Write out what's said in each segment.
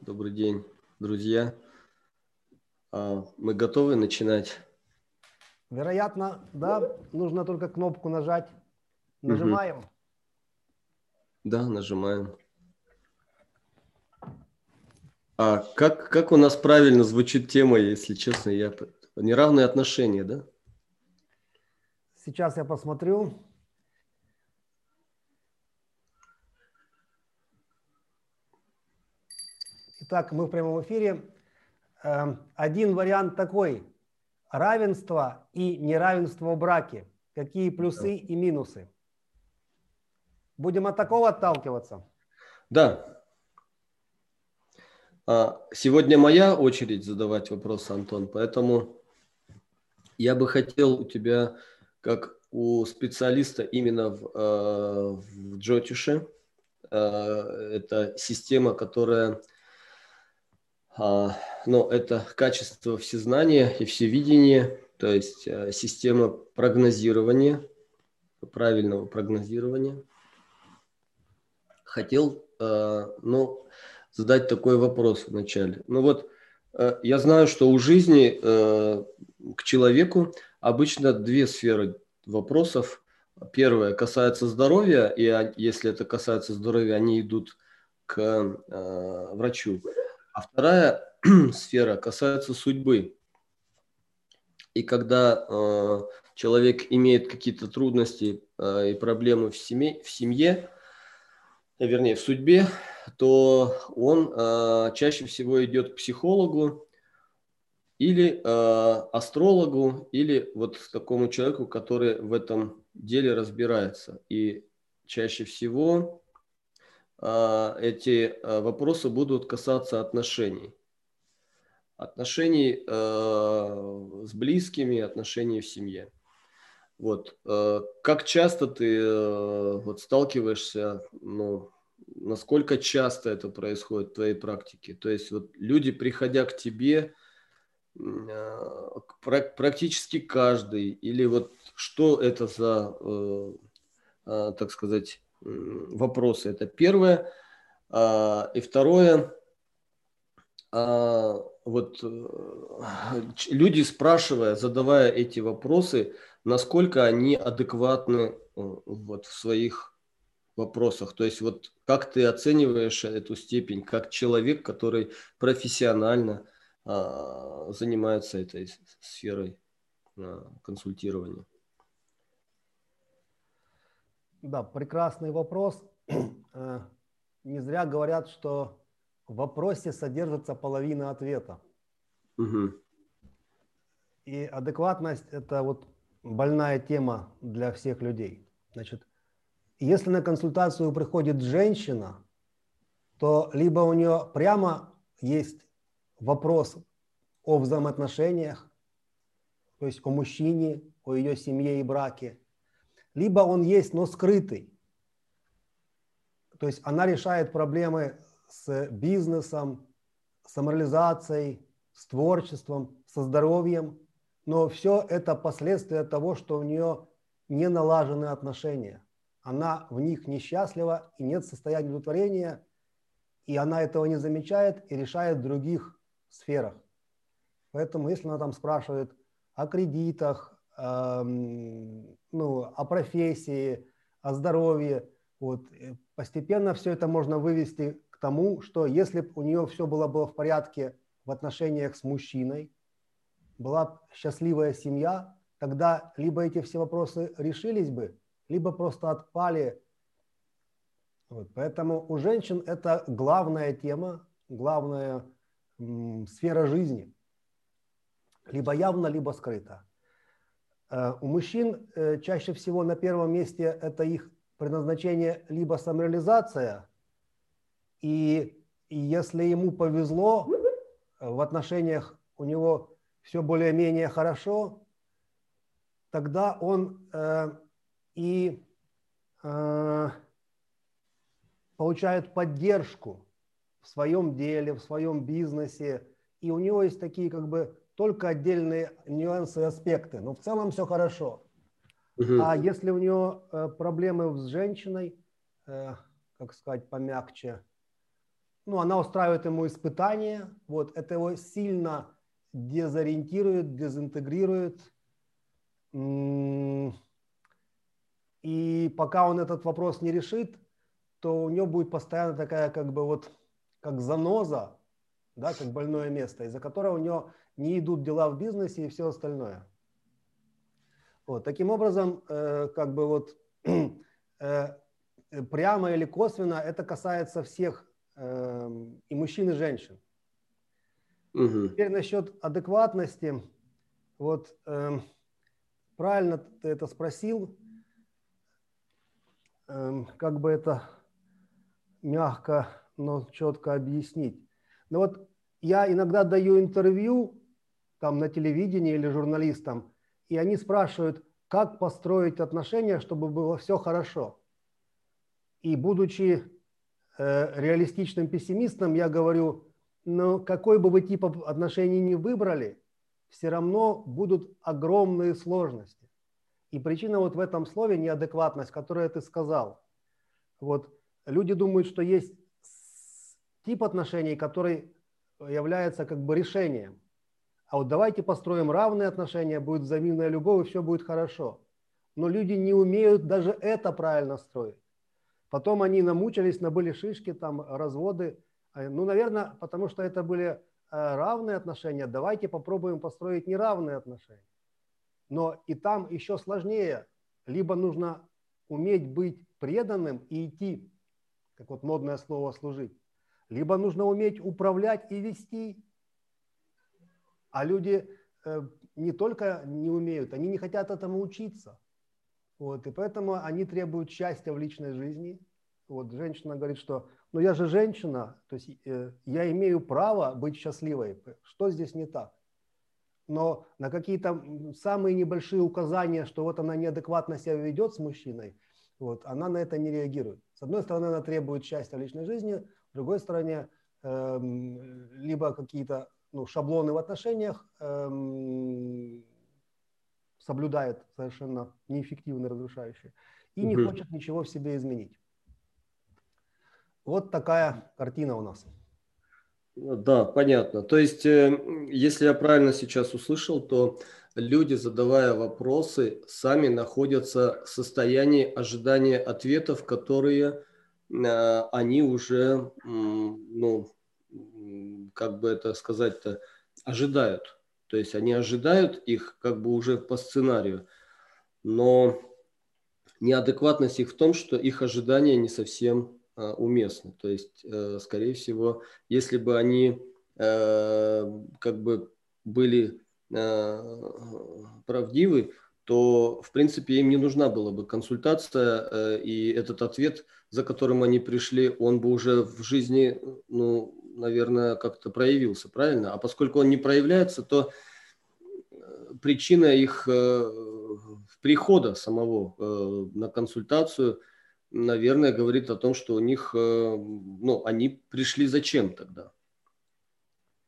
Добрый день, друзья. Мы готовы начинать? Вероятно, да. Нужно только кнопку нажать. Нажимаем. Угу. Да, нажимаем. А как у нас правильно звучит тема, если честно? Неравные отношения, да? Сейчас я посмотрю. Так, мы в прямом эфире. Один вариант такой. Равенство и неравенство в браке. Какие плюсы и минусы? Будем от такого отталкиваться? Да. Сегодня моя очередь задавать вопрос, Антон. Поэтому я бы хотел у тебя, как у специалиста именно в Джотише, это система, которая... Но это качество всезнания и всевидения, то есть система прогнозирования, правильного прогнозирования. Хотел задать такой вопрос вначале. Ну вот, я знаю, что у жизни к человеку обычно две сферы вопросов. Первая касается здоровья, и если это касается здоровья, они идут к врачу. А вторая сфера касается судьбы. И когда человек имеет какие-то трудности и проблемы в судьбе, то он чаще всего идет к психологу или астрологу, или вот такому человеку, который в этом деле разбирается. И чаще всего... эти вопросы будут касаться отношений. Отношений с близкими, отношений в семье. Вот. Как часто ты сталкиваешься, насколько часто это происходит в твоей практике? То есть вот, люди, приходя к тебе, практически каждый, или вот что это за, так сказать, вопросы. Это первое. И второе. Вот люди, задавая эти вопросы, насколько они адекватны вот в своих вопросах. То есть вот как ты оцениваешь эту степень, как человек, который профессионально занимается этой сферой консультирования? Да, прекрасный вопрос. Не зря говорят, что в вопросе содержится половина ответа. Угу. И адекватность – это вот больная тема для всех людей. Значит, если на консультацию приходит женщина, то либо у нее прямо есть вопрос о взаимоотношениях, то есть о мужчине, о ее семье и браке, либо он есть, но скрытый. То есть она решает проблемы с бизнесом, самореализацией, с творчеством, со здоровьем. Но все это последствия того, что у нее не налажены отношения. Она в них несчастлива, и нет состояния удовлетворения, и она этого не замечает и решает в других сферах. Поэтому если она там спрашивает о кредитах, о профессии, о здоровье. Вот. Постепенно все это можно вывести к тому, что если бы у нее все было в порядке в отношениях с мужчиной, была счастливая семья, тогда либо эти все вопросы решились бы, либо просто отпали. Вот. Поэтому у женщин это главная тема, главная сфера жизни. Либо явно, либо скрыто. У мужчин чаще всего на первом месте это их предназначение либо самореализация, и если ему повезло, в отношениях у него все более-менее хорошо, тогда он получает поддержку в своем деле, в своем бизнесе, и у него есть такие только отдельные нюансы и аспекты, но в целом все хорошо. Угу. А если у нее проблемы с женщиной, помягче, ну, она устраивает ему испытание, вот, это его сильно дезориентирует, дезинтегрирует. И пока он этот вопрос не решит, то у него будет постоянно такая, как бы, вот, как заноза, да, как больное место, из-за которого у него не идут дела в бизнесе и все остальное. Вот, таким образом, как бы, вот, прямо или косвенно это касается всех и мужчин, и женщин. Угу. Теперь насчет адекватности. Вот правильно ты это спросил. Как бы это мягко, но четко объяснить. Но вот я иногда даю интервью там на телевидении или журналистам, и они спрашивают, как построить отношения, чтобы было все хорошо. И будучи реалистичным пессимистом, я говорю, но какой бы вы тип отношений ни выбрали, все равно будут огромные сложности. И причина вот в этом слове неадекватность, которую ты сказал. Вот люди думают, что есть тип отношений, который является как бы решением. А вот давайте построим равные отношения, будет взаимная любовь, и все будет хорошо. Но люди не умеют даже это правильно строить. Потом они намучились, набыли шишки, там разводы. Ну, наверное, потому что это были равные отношения. Давайте попробуем построить неравные отношения. Но и там еще сложнее. Либо нужно уметь быть преданным и идти, как вот модное слово «служить». Либо нужно уметь управлять и вести. А люди не только не умеют, они не хотят этому учиться. Вот, и поэтому они требуют счастья в личной жизни. Вот, женщина говорит, что «ну я же женщина, то есть я имею право быть счастливой, что здесь не так?» Но на какие-то самые небольшие указания, что вот она неадекватно себя ведет с мужчиной, вот, она на это не реагирует. С одной стороны, она требует счастья в личной жизни, с другой стороны, либо какие-то шаблоны в отношениях соблюдает совершенно неэффективно, разрушающие, и не хочет ничего в себе изменить. Вот такая картина у нас. Да, понятно. То есть, если я правильно сейчас услышал, то люди, задавая вопросы, сами находятся в состоянии ожидания ответов, которые они уже, ну, как бы это сказать-то, ожидают. То есть они ожидают их как бы уже по сценарию, но неадекватность их в том, что их ожидания не совсем уместны. То есть, скорее всего, если бы они как бы были правдивы, то, в принципе, им не нужна была бы консультация, и этот ответ, за которым они пришли, он бы уже в жизни, ну, наверное, как-то проявился, правильно? А поскольку он не проявляется, то причина их прихода самого на консультацию, наверное, говорит о том, что у них, ну, они пришли зачем тогда?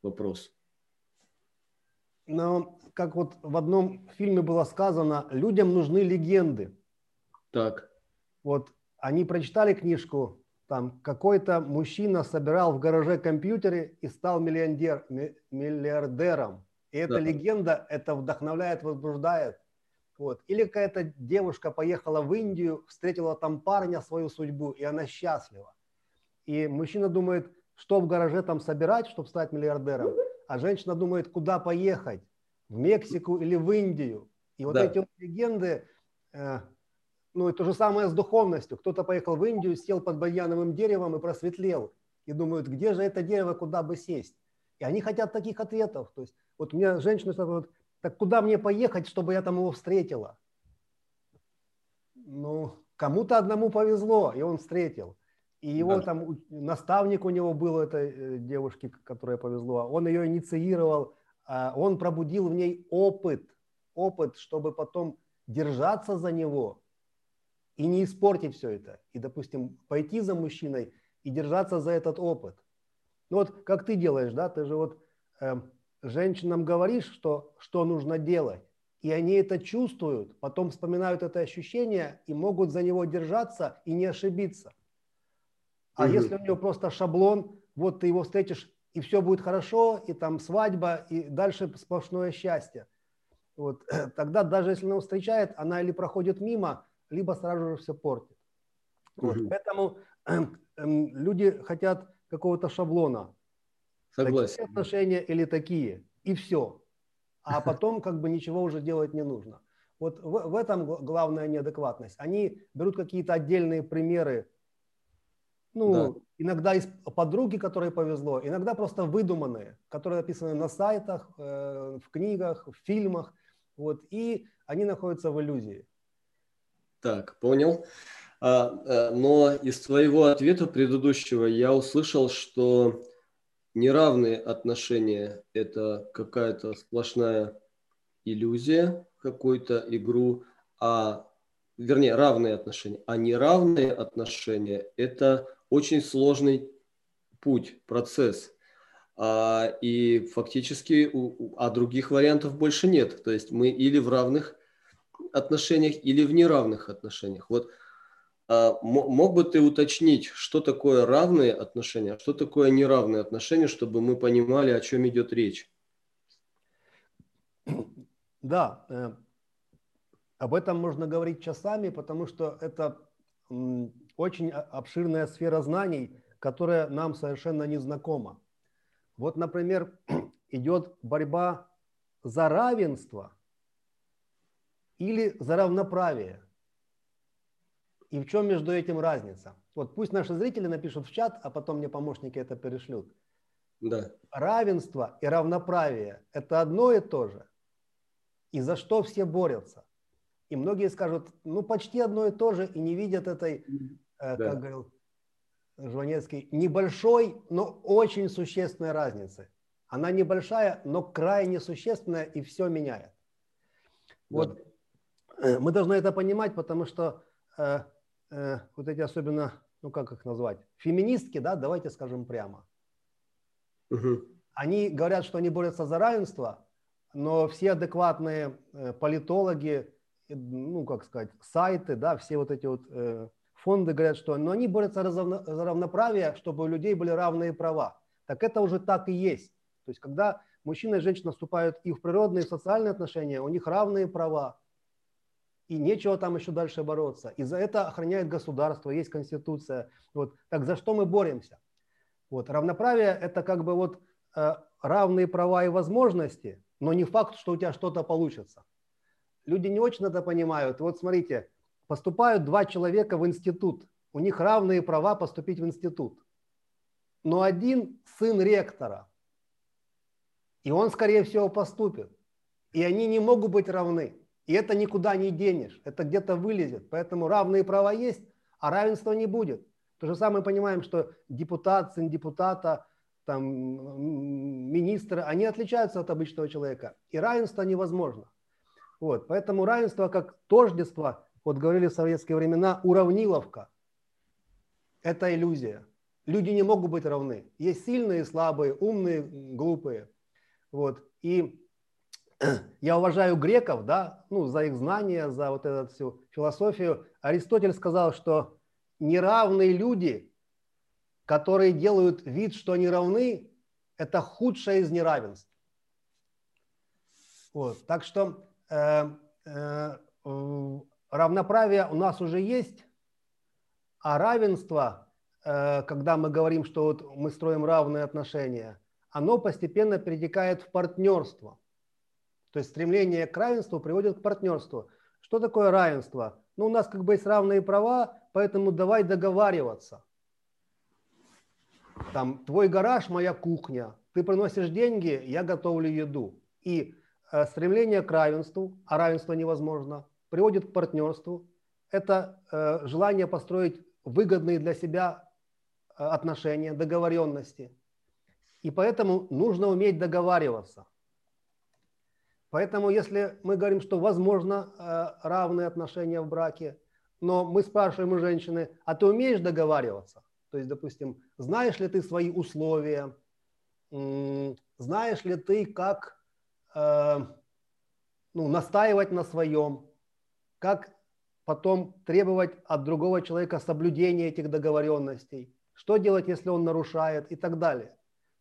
Вопрос. Но как вот в одном фильме было сказано, людям нужны легенды. Так. Вот они прочитали книжку, там какой-то мужчина собирал в гараже компьютеры и стал миллиардером. И эта легенда, это вдохновляет, возбуждает. Вот. Или какая-то девушка поехала в Индию, встретила там парня, свою судьбу, и она счастлива. И мужчина думает, что в гараже там собирать, чтобы стать миллиардером. А женщина думает, куда поехать, в Мексику или в Индию. И вот эти вот легенды, ну и то же самое с духовностью. Кто-то поехал в Индию, сел под баньяновым деревом и просветлел. И думают, где же это дерево, куда бы сесть. И они хотят таких ответов. То есть вот у меня женщина спрашивает, так куда мне поехать, чтобы я там его встретила? Ну, кому-то одному повезло, и он встретил. И его там наставник у него был, этой девушке, которая повезла, он ее инициировал, он пробудил в ней опыт, чтобы потом держаться за него и не испортить все это. И, допустим, пойти за мужчиной и держаться за этот опыт. Ну вот как ты делаешь, да, ты же вот женщинам говоришь, что нужно делать, и они это чувствуют, потом вспоминают это ощущение и могут за него держаться и не ошибиться. А если у него просто шаблон, вот ты его встретишь, и все будет хорошо, и там свадьба, и дальше сплошное счастье. Вот. Тогда даже если она его встречает, она или проходит мимо, либо сразу же все портит. Вот. Поэтому люди хотят какого-то шаблона. Согласен. Такие отношения или такие, и все. А потом как бы ничего уже делать не нужно. Вот в этом главная неадекватность. Они берут какие-то отдельные примеры, ну, да. Иногда из подруги, которой повезло, иногда просто выдуманные, которые написаны на сайтах, в книгах, в фильмах, вот, и они находятся в иллюзии. Так, понял. Но из твоего ответа предыдущего я услышал, что неравные отношения – это какая-то сплошная иллюзия, какую-то игру, вернее, равные отношения. А неравные отношения – это очень сложный путь, процесс. И фактически других вариантов больше нет. То есть мы или в равных отношениях, или в неравных отношениях. Вот мог бы ты уточнить, что такое равные отношения, что такое неравные отношения, чтобы мы понимали, о чем идет речь? Да, об этом можно говорить часами, потому что это очень обширная сфера знаний, которая нам совершенно не знакома. Вот, например, идет борьба за равенство или за равноправие. И в чем между этим разница? Вот пусть наши зрители напишут в чат, а потом мне помощники это перешлют. Да. Равенство и равноправие – это одно и то же. И за что все борются. И многие скажут, ну почти одно и то же, и не видят этой, как говорил Жванецкий, небольшой, но очень существенной разницы. Она небольшая, но крайне существенная, и все меняет. Вот. Мы должны это понимать, потому что вот эти особенно, ну как их назвать, феминистки, да, давайте скажем прямо. Угу. Они говорят, что они борются за равенство, но все адекватные политологи, ну, как сказать, сайты, да, все вот эти вот фонды говорят, что но они борются за равноправие, чтобы у людей были равные права. Так это уже так и есть. То есть, когда мужчина и женщина вступают и в природные, и в социальные отношения, у них равные права. И нечего там еще дальше бороться. И за это охраняет государство, есть конституция. Вот. Так за что мы боремся? Вот. Равноправие – это как бы вот равные права и возможности, но не факт, что у тебя что-то получится. Люди не очень это понимают. Вот смотрите, поступают два человека в институт. У них равные права поступить в институт. Но один сын ректора. И он, скорее всего, поступит. И они не могут быть равны. И это никуда не денешь. Это где-то вылезет. Поэтому равные права есть, а равенства не будет. То же самое понимаем, что депутат, сын депутата, там, министры, они отличаются от обычного человека. И равенство невозможно. Вот. Поэтому равенство как тождество, вот говорили в советские времена, уравниловка. Это иллюзия. Люди не могут быть равны. Есть сильные, слабые, умные, глупые. Вот. И я уважаю греков, да, ну, за их знания, за вот эту всю философию. Аристотель сказал, что неравные люди, которые делают вид, что они равны, это худшее из неравенств. Вот. Так что равноправие у нас уже есть, а равенство, когда мы говорим, что вот мы строим равные отношения, оно постепенно перетекает в партнерство. То есть стремление к равенству приводит к партнерству. Что такое равенство? Ну, у нас как бы есть равные права, поэтому давай договариваться. Там твой гараж, моя кухня. Ты приносишь деньги, я готовлю еду. И стремление к равенству, а равенство невозможно, приводит к партнерству. Это желание построить выгодные для себя отношения, договоренности. И поэтому нужно уметь договариваться. Поэтому если мы говорим, что возможно равные отношения в браке, но мы спрашиваем у женщины, а ты умеешь договариваться? То есть, допустим, знаешь ли ты свои условия, знаешь ли ты, как настаивать на своем, как потом требовать от другого человека соблюдения этих договоренностей, что делать, если он нарушает и так далее.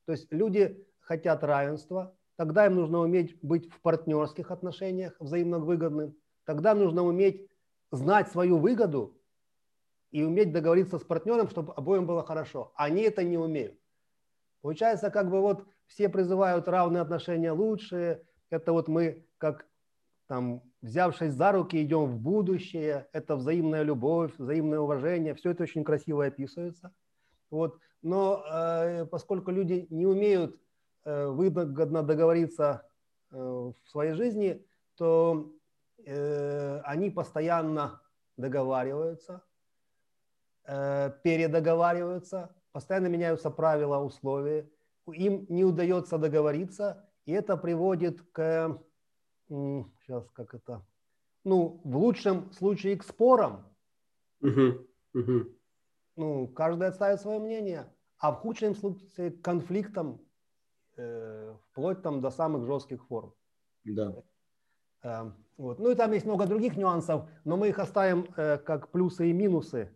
То есть люди хотят равенства, тогда им нужно уметь быть в партнерских отношениях взаимно выгодным, тогда нужно уметь знать свою выгоду и уметь договориться с партнером, чтобы обоим было хорошо. Они это не умеют. Получается, как бы вот все призывают равные отношения лучшие, это вот мы как там, взявшись за руки, идем в будущее, это взаимная любовь, взаимное уважение, все это очень красиво описывается. Вот. Но поскольку люди не умеют выгодно договориться в своей жизни, то они постоянно договариваются, передоговариваются, постоянно меняются правила, условия, им не удается договориться, и это приводит к, сейчас как это, ну, в лучшем случае к спорам. Ну, каждый отставит свое мнение, а в худшем случае к конфликтам, вплоть там до самых жестких форм. Да. Вот. Ну и там есть много других нюансов, но мы их оставим как плюсы и минусы.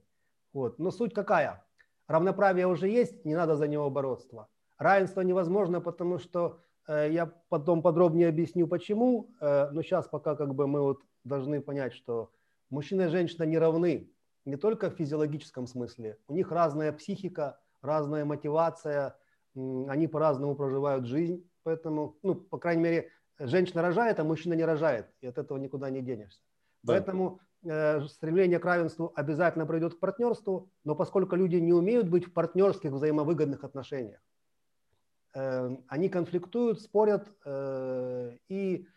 Вот. Но суть какая? Равноправие уже есть, не надо за него бороться. Равенство невозможно, потому что я потом подробнее объясню, почему. Но сейчас пока как бы мы вот должны понять, что мужчина и женщина не равны не только в физиологическом смысле. У них разная психика, разная мотивация, они по-разному проживают жизнь, поэтому, ну, по крайней мере, женщина рожает, а мужчина не рожает, и от этого никуда не денешься. Да. Поэтому стремление к равенству обязательно приведет к партнерству, но поскольку люди не умеют быть в партнерских взаимовыгодных отношениях, они конфликтуют, спорят и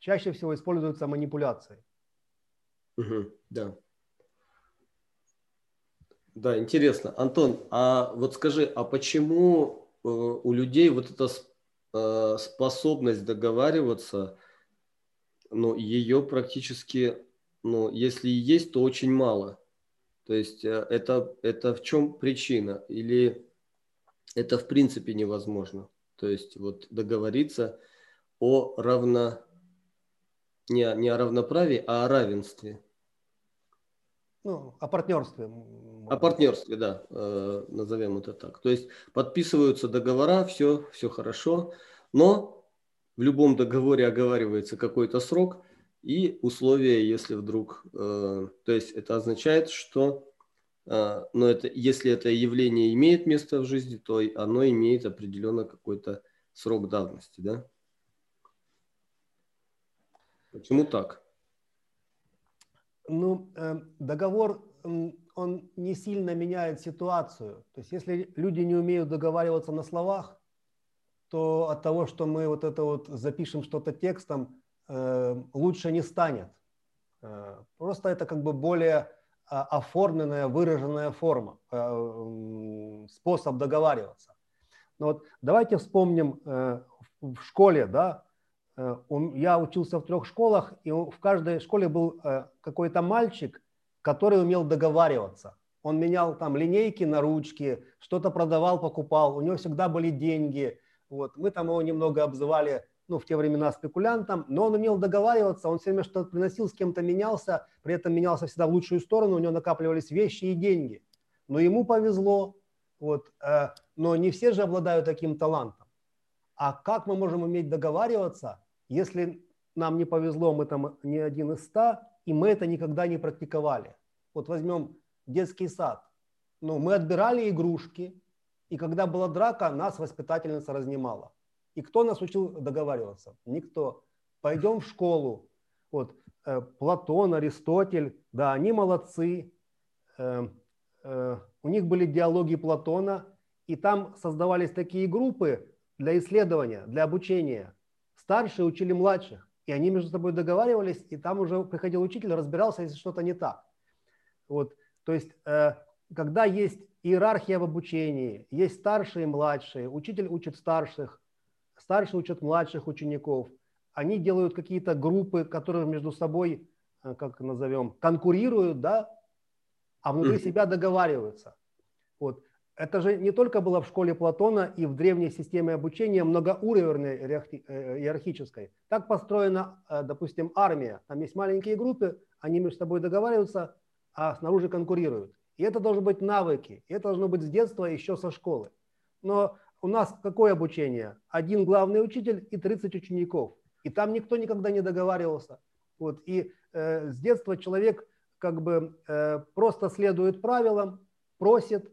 чаще всего используются манипуляции. Да. Да, интересно. Антон, а вот скажи, а почему у людей вот эта способность договариваться, ну, ее практически, ну, если и есть, то очень мало? То есть это в чем причина? Или это в принципе невозможно? То есть вот договориться о не о равноправии, а о равенстве. Ну, о партнерстве. О партнерстве, да, назовем это так. То есть подписываются договора, все хорошо, но в любом договоре оговаривается какой-то срок и условия, если вдруг... То есть это означает, что если это явление имеет место в жизни, то оно имеет определенно какой-то срок давности, да? Почему так? Ну, договор, он не сильно меняет ситуацию. То есть, если люди не умеют договариваться на словах, то от того, что мы вот это вот запишем что-то текстом, лучше не станет. Просто это как бы более оформленная, выраженная форма, способ договариваться. Но вот давайте вспомним в школе, да, я учился в 3 школах, и в каждой школе был какой-то мальчик, который умел договариваться. Он менял там линейки на ручки, что-то продавал, покупал, у него всегда были деньги. Вот. Мы там его немного обзывали, ну, в те времена спекулянтом, но он умел договариваться, он все время что-то приносил, с кем-то менялся, при этом менялся всегда в лучшую сторону, у него накапливались вещи и деньги. Но ему повезло, вот. Но не все же обладают таким талантом. А как мы можем уметь договариваться, если нам не повезло, мы там не 1 из 100, и мы это никогда не практиковали? Вот возьмем детский сад. Ну, мы отбирали игрушки, и когда была драка, нас воспитательница разнимала. И кто нас учил договариваться? Никто. Пойдем в школу. Вот, Платон, Аристотель, да, они молодцы. У них были диалоги Платона, и там создавались такие группы, для исследования, для обучения. Старшие учили младших, и они между собой договаривались, и там уже приходил учитель, разбирался, если что-то не так. Вот. То есть, когда есть иерархия в обучении, есть старшие и младшие, учитель учит старших, старшие учат младших учеников, они делают какие-то группы, которые между собой, как назовем, конкурируют, да, а внутри себя договариваются. Вот. Это же не только было в школе Платона и в древней системе обучения многоуровневой иерархической. Так построена, допустим, армия. Там есть маленькие группы, они между собой договариваются, а снаружи конкурируют. И это должны быть навыки. И это должно быть с детства, еще со школы. Но у нас какое обучение? Один главный учитель и 30 учеников. И там никто никогда не договаривался. Вот. И с детства человек как бы просто следует правилам, просит,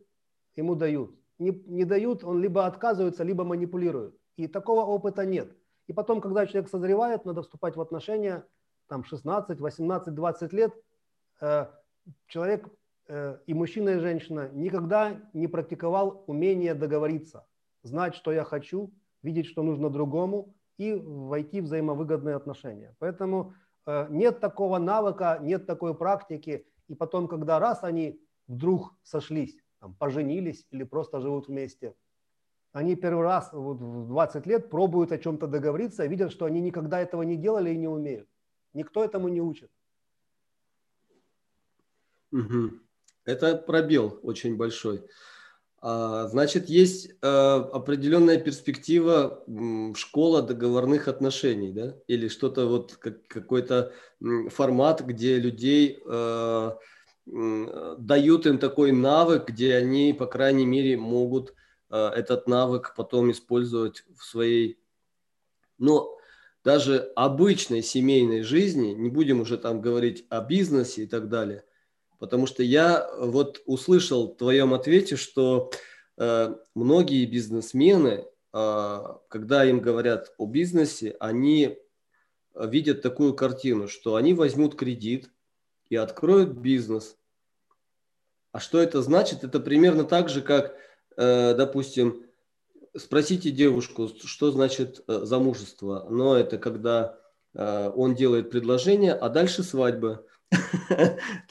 ему дают. Не дают, он либо отказывается, либо манипулирует. И такого опыта нет. И потом, когда человек созревает, надо вступать в отношения, там 16, 18, 20 лет, человек и мужчина, и женщина никогда не практиковал умение договориться, знать, что я хочу, видеть, что нужно другому и войти в взаимовыгодные отношения. Поэтому нет такого навыка, нет такой практики. И потом, когда раз они вдруг сошлись, там, поженились или просто живут вместе, они первый раз вот, в 20 лет пробуют о чем-то договориться, видят, что они никогда этого не делали и не умеют. Никто этому не учит. Угу. Это пробел очень большой. Значит, есть определенная перспектива школа договорных отношений, да? Или что-то вот, какой-то формат, где людей дают им такой навык, где они, по крайней мере, могут этот навык потом использовать в своей, ну, даже обычной семейной жизни, не будем уже там говорить о бизнесе и так далее. Потому что я вот услышал в твоем ответе, что многие бизнесмены, когда им говорят о бизнесе, они видят такую картину, что они возьмут кредит и откроют бизнес. А что это значит? Это примерно так же, как, допустим, спросите девушку, что значит замужество. Но это когда он делает предложение, а дальше свадьба.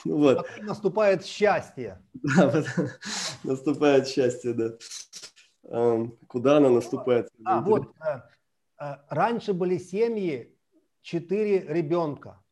Вот. Наступает счастье. Да, вот. Наступает счастье, да. Куда оно наступает? А, вот, раньше были семьи 4 ребенка.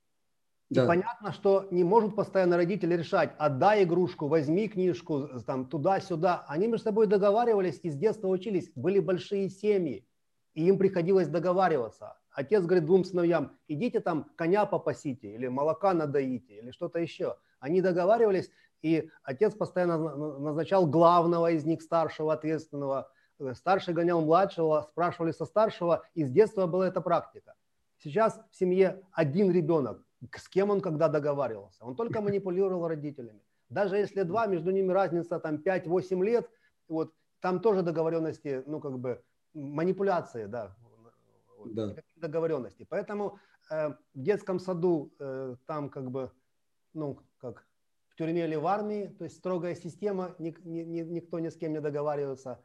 Да. И понятно, что не может постоянно родители решать, отдай игрушку, возьми книжку, там, туда-сюда. Они между собой договаривались и с детства учились. Были большие семьи, и им приходилось договариваться. Отец говорит двум сыновьям, идите там коня попасите, или молока надоите, или что-то еще. Они договаривались, и отец постоянно назначал главного из них, старшего, ответственного. Старший гонял младшего, спрашивали со старшего, и с детства была эта практика. Сейчас в семье один ребенок, с кем он когда договаривался. Он только манипулировал родителями. Даже если два, между ними разница там 5-8 лет, вот, там тоже договоренности, ну как бы манипуляции, да. Да. Договоренности. Поэтому в детском саду там как бы, ну, как в тюрьме или в армии, то есть строгая система, никто ни с кем не договаривается,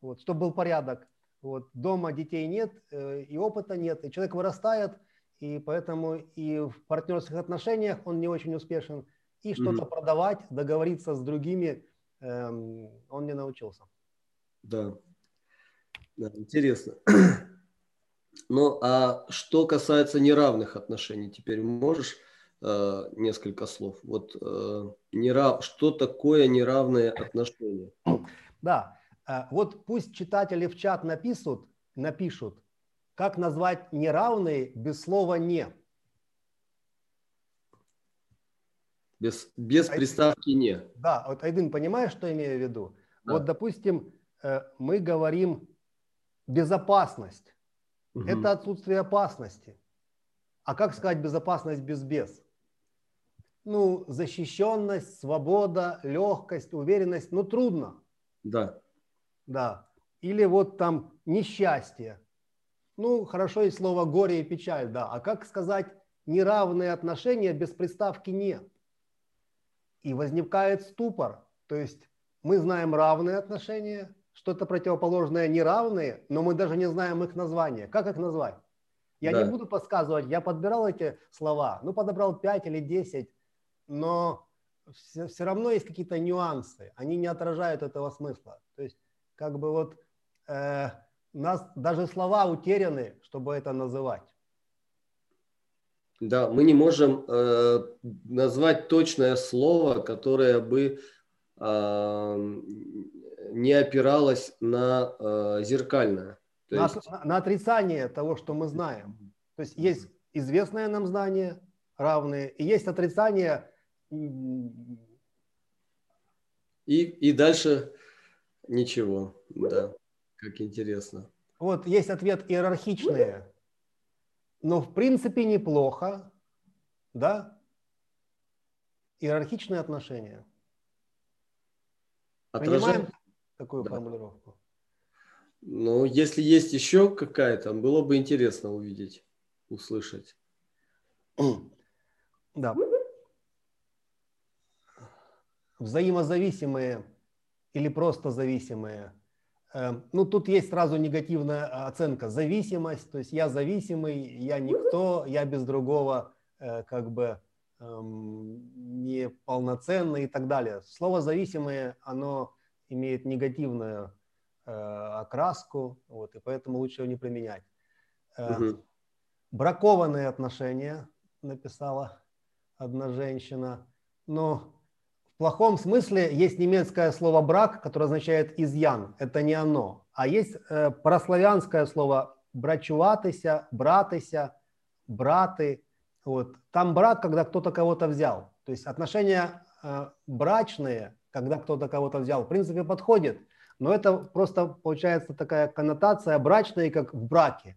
вот, чтобы был порядок. Вот, дома детей нет, и опыта нет, и человек вырастает, и поэтому и в партнерских отношениях он не очень успешен, и что-то продавать, договориться с другими он не научился. Да, да, интересно. Ну, а что касается неравных отношений, теперь можешь несколько слов? Вот что такое неравные отношения? Да, вот пусть читатели в чат напишут, как назвать неравные без слова «не». Без приставки «не». Да, вот, Айдын, понимаешь, что я имею в виду? Да. Вот, допустим, мы говорим «безопасность». Это отсутствие опасности. А как сказать безопасность без «без»? Ну, защищенность, свобода, легкость, уверенность. Ну, трудно. Да. Да. Или вот там несчастье. Ну, хорошо и слово «горе» и «печаль», да. А как сказать неравные отношения без приставки «не»? И возникает ступор. То есть мы знаем равные отношения, что-то противоположное неравные, но мы даже не знаем их название. Как их назвать? Я не буду подсказывать, я подбирал эти слова, ну, подобрал 5 или 10, но все равно есть какие-то нюансы, они не отражают этого смысла. То есть, как бы вот, у нас даже слова утеряны, чтобы это называть. Да, мы не можем назвать точное слово, которое бы... не опиралась на зеркальное. На отрицание того, что мы знаем. То есть есть известное нам знание, равные, и есть отрицание И дальше ничего. Да, как интересно. Вот есть ответ иерархичные. Но в принципе неплохо. Да? Иерархичные отношения. Понимаем такую формулировку? Ну, если есть еще какая-то, было бы интересно увидеть, услышать. Да. Взаимозависимые или просто зависимые. Ну, тут есть сразу негативная оценка. Зависимость, то есть я зависимый, я никто, я без другого как бы неполноценный и так далее. Слово «зависимое» оно имеет негативную окраску, вот, и поэтому лучше его не применять. Бракованные отношения, написала одна женщина. Но в плохом смысле есть немецкое слово «брак», которое означает «изъян». Это не оно. А есть прославянское слово «брачуватыся», «братыся», «браты». Вот. Там брак, когда кто-то кого-то взял. То есть отношения брачные, когда кто-то кого-то взял, в принципе, подходит. Но это просто получается такая коннотация брачные, как в браке.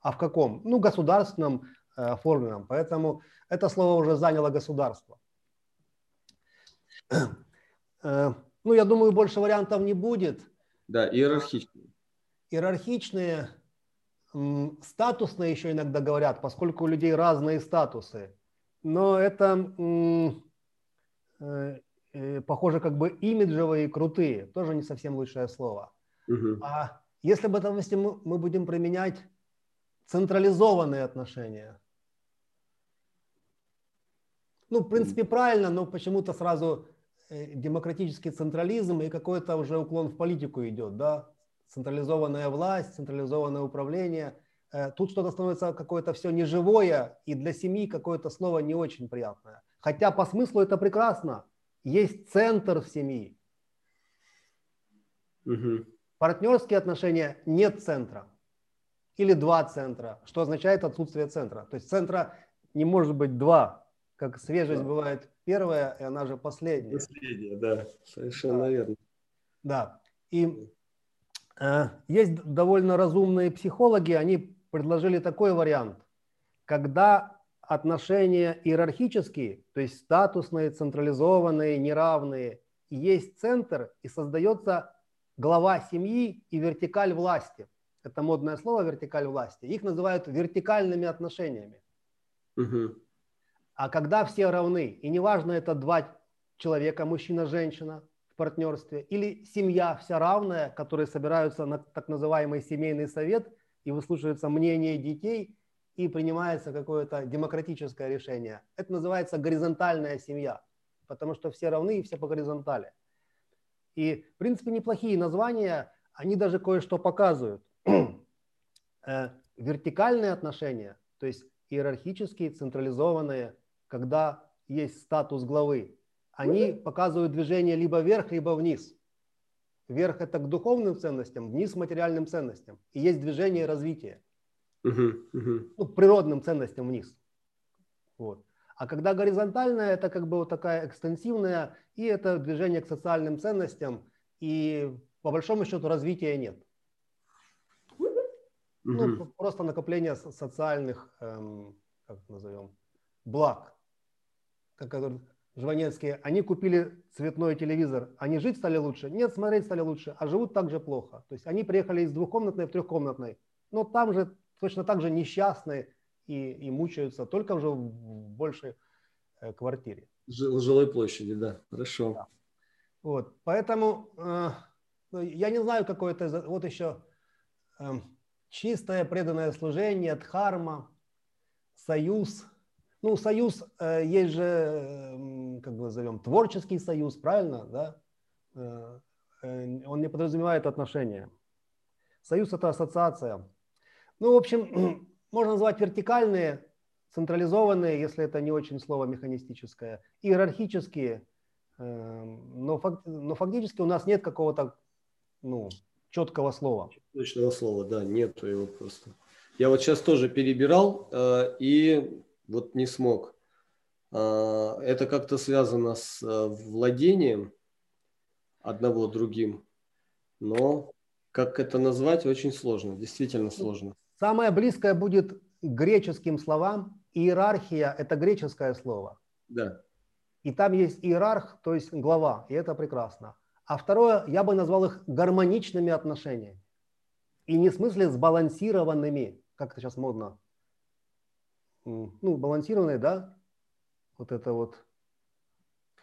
А в каком? Ну, государственном, оформленном. Поэтому это слово уже заняло государство. Ну, я думаю, больше вариантов не будет. Да, иерархичные. Иерархичные. Статусные еще иногда говорят, поскольку у людей разные статусы. Но это похоже как бы имиджевые, крутые. Тоже не совсем лучшее слово. А если бы, допустим, мы будем применять централизованные отношения. Ну, в принципе, правильно, но почему-то сразу демократический централизм и какой-то уже уклон в политику идет, да? Централизованная власть, централизованное управление. Тут что-то становится какое-то все неживое, и для семьи какое-то слово не очень приятное. Хотя по смыслу это прекрасно. Есть центр в семьи. Партнерские отношения нет центра. Или два центра, что означает отсутствие центра. То есть центра не может быть два, как свежесть бывает первая, и она же последняя. Последняя, да. Совершенно верно. Да. И... Есть довольно разумные психологи, они предложили такой вариант, когда отношения иерархические, то есть статусные, централизованные, неравные, есть центр и создается глава семьи и вертикаль власти. Это модное слово вертикаль власти. Их называют вертикальными отношениями. А когда все равны, и неважно это два человека, мужчина-женщина, партнерстве, или семья вся равная, которые собираются на так называемый семейный совет и выслушивается мнение детей и принимается какое-то демократическое решение. Это называется горизонтальная семья, потому что все равны и все по горизонтали. И, в принципе, неплохие названия, они даже кое-что показывают. Вертикальные отношения, то есть иерархические, централизованные, когда есть статус главы, они показывают движение либо вверх, либо вниз. Вверх – это к духовным ценностям, вниз – к материальным ценностям. И есть движение развития. Ну, к природным ценностям вниз. Вот. А когда горизонтальное – это как бы вот такая экстенсивная, и это движение к социальным ценностям, и по большому счету развития нет. Ну, просто накопление социальных, как назовем, благ, которые... Жванецкие, они купили цветной телевизор, они жить стали лучше? Нет, смотреть стали лучше, а живут так же плохо. То есть они приехали из двухкомнатной в трехкомнатной, но там же точно так же несчастные и мучаются, только уже в большей квартире. Жилой площади, да, хорошо. Да. Вот, поэтому я не знаю, какое это, вот еще чистое преданное служение, дхарма, союз. Ну, союз, есть же, как бы назовем, творческий союз, правильно, да? Он не подразумевает отношения. Союз – это ассоциация. Ну, в общем, можно назвать вертикальные, централизованные, если это не очень слово механистическое, иерархические, но фактически у нас нет какого-то, ну, четкого слова. Точного слова, да, нету его просто. Я вот сейчас тоже перебирал и... Вот не смог. Это как-то связано с владением. одного другим. Но как это назвать, очень сложно, действительно сложно. Самое близкое будет к греческим словам. Иерархия – это греческое слово. Да. И там есть иерарх, то есть глава, и это прекрасно. А второе, я бы назвал их гармоничными отношениями. И не в смысле сбалансированными, как это сейчас модно. Ну, балансированные, да? Вот это вот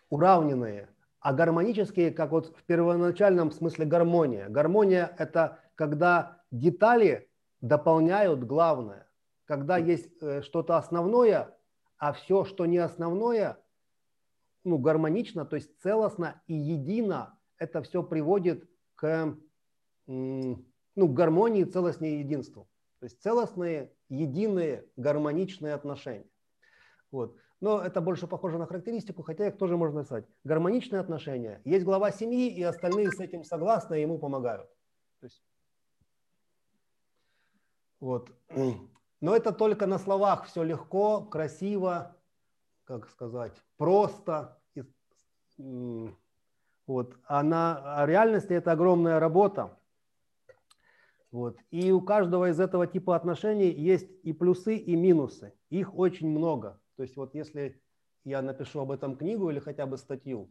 уравненные. А гармонические, как вот в первоначальном смысле гармония. Гармония – это когда детали дополняют главное. Когда есть что-то основное, а все, что не основное, ну, гармонично, то есть целостно и едино, это все приводит к, ну, гармонии, целостнее единству. То есть целостные, единые, гармоничные отношения. Вот. Но это больше похоже на характеристику, хотя их тоже можно назвать. Гармоничные отношения. Есть глава семьи, и остальные с этим согласны, и ему помогают. То есть... Вот. Но это только на словах все легко, красиво, как сказать, просто. Вот. А на реальности это огромная работа. Вот. И у каждого из этого типа отношений есть и плюсы, и минусы. Их очень много. То есть вот если я напишу об этом книгу или хотя бы статью,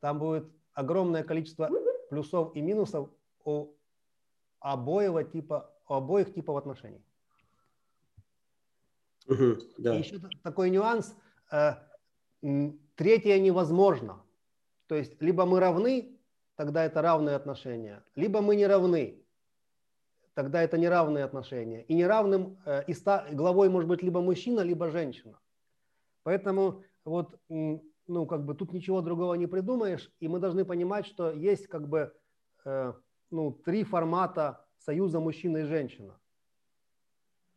там будет огромное количество плюсов и минусов у обоих типов отношений. Угу, да. И еще такой нюанс. Третье невозможно. То есть либо мы равны, тогда это равные отношения, либо мы не равны, тогда это неравные отношения. И неравным главой может быть либо мужчина, либо женщина. Поэтому вот, ну, как бы тут ничего другого не придумаешь, и мы должны понимать, что есть как бы ну, три формата союза мужчина и женщина.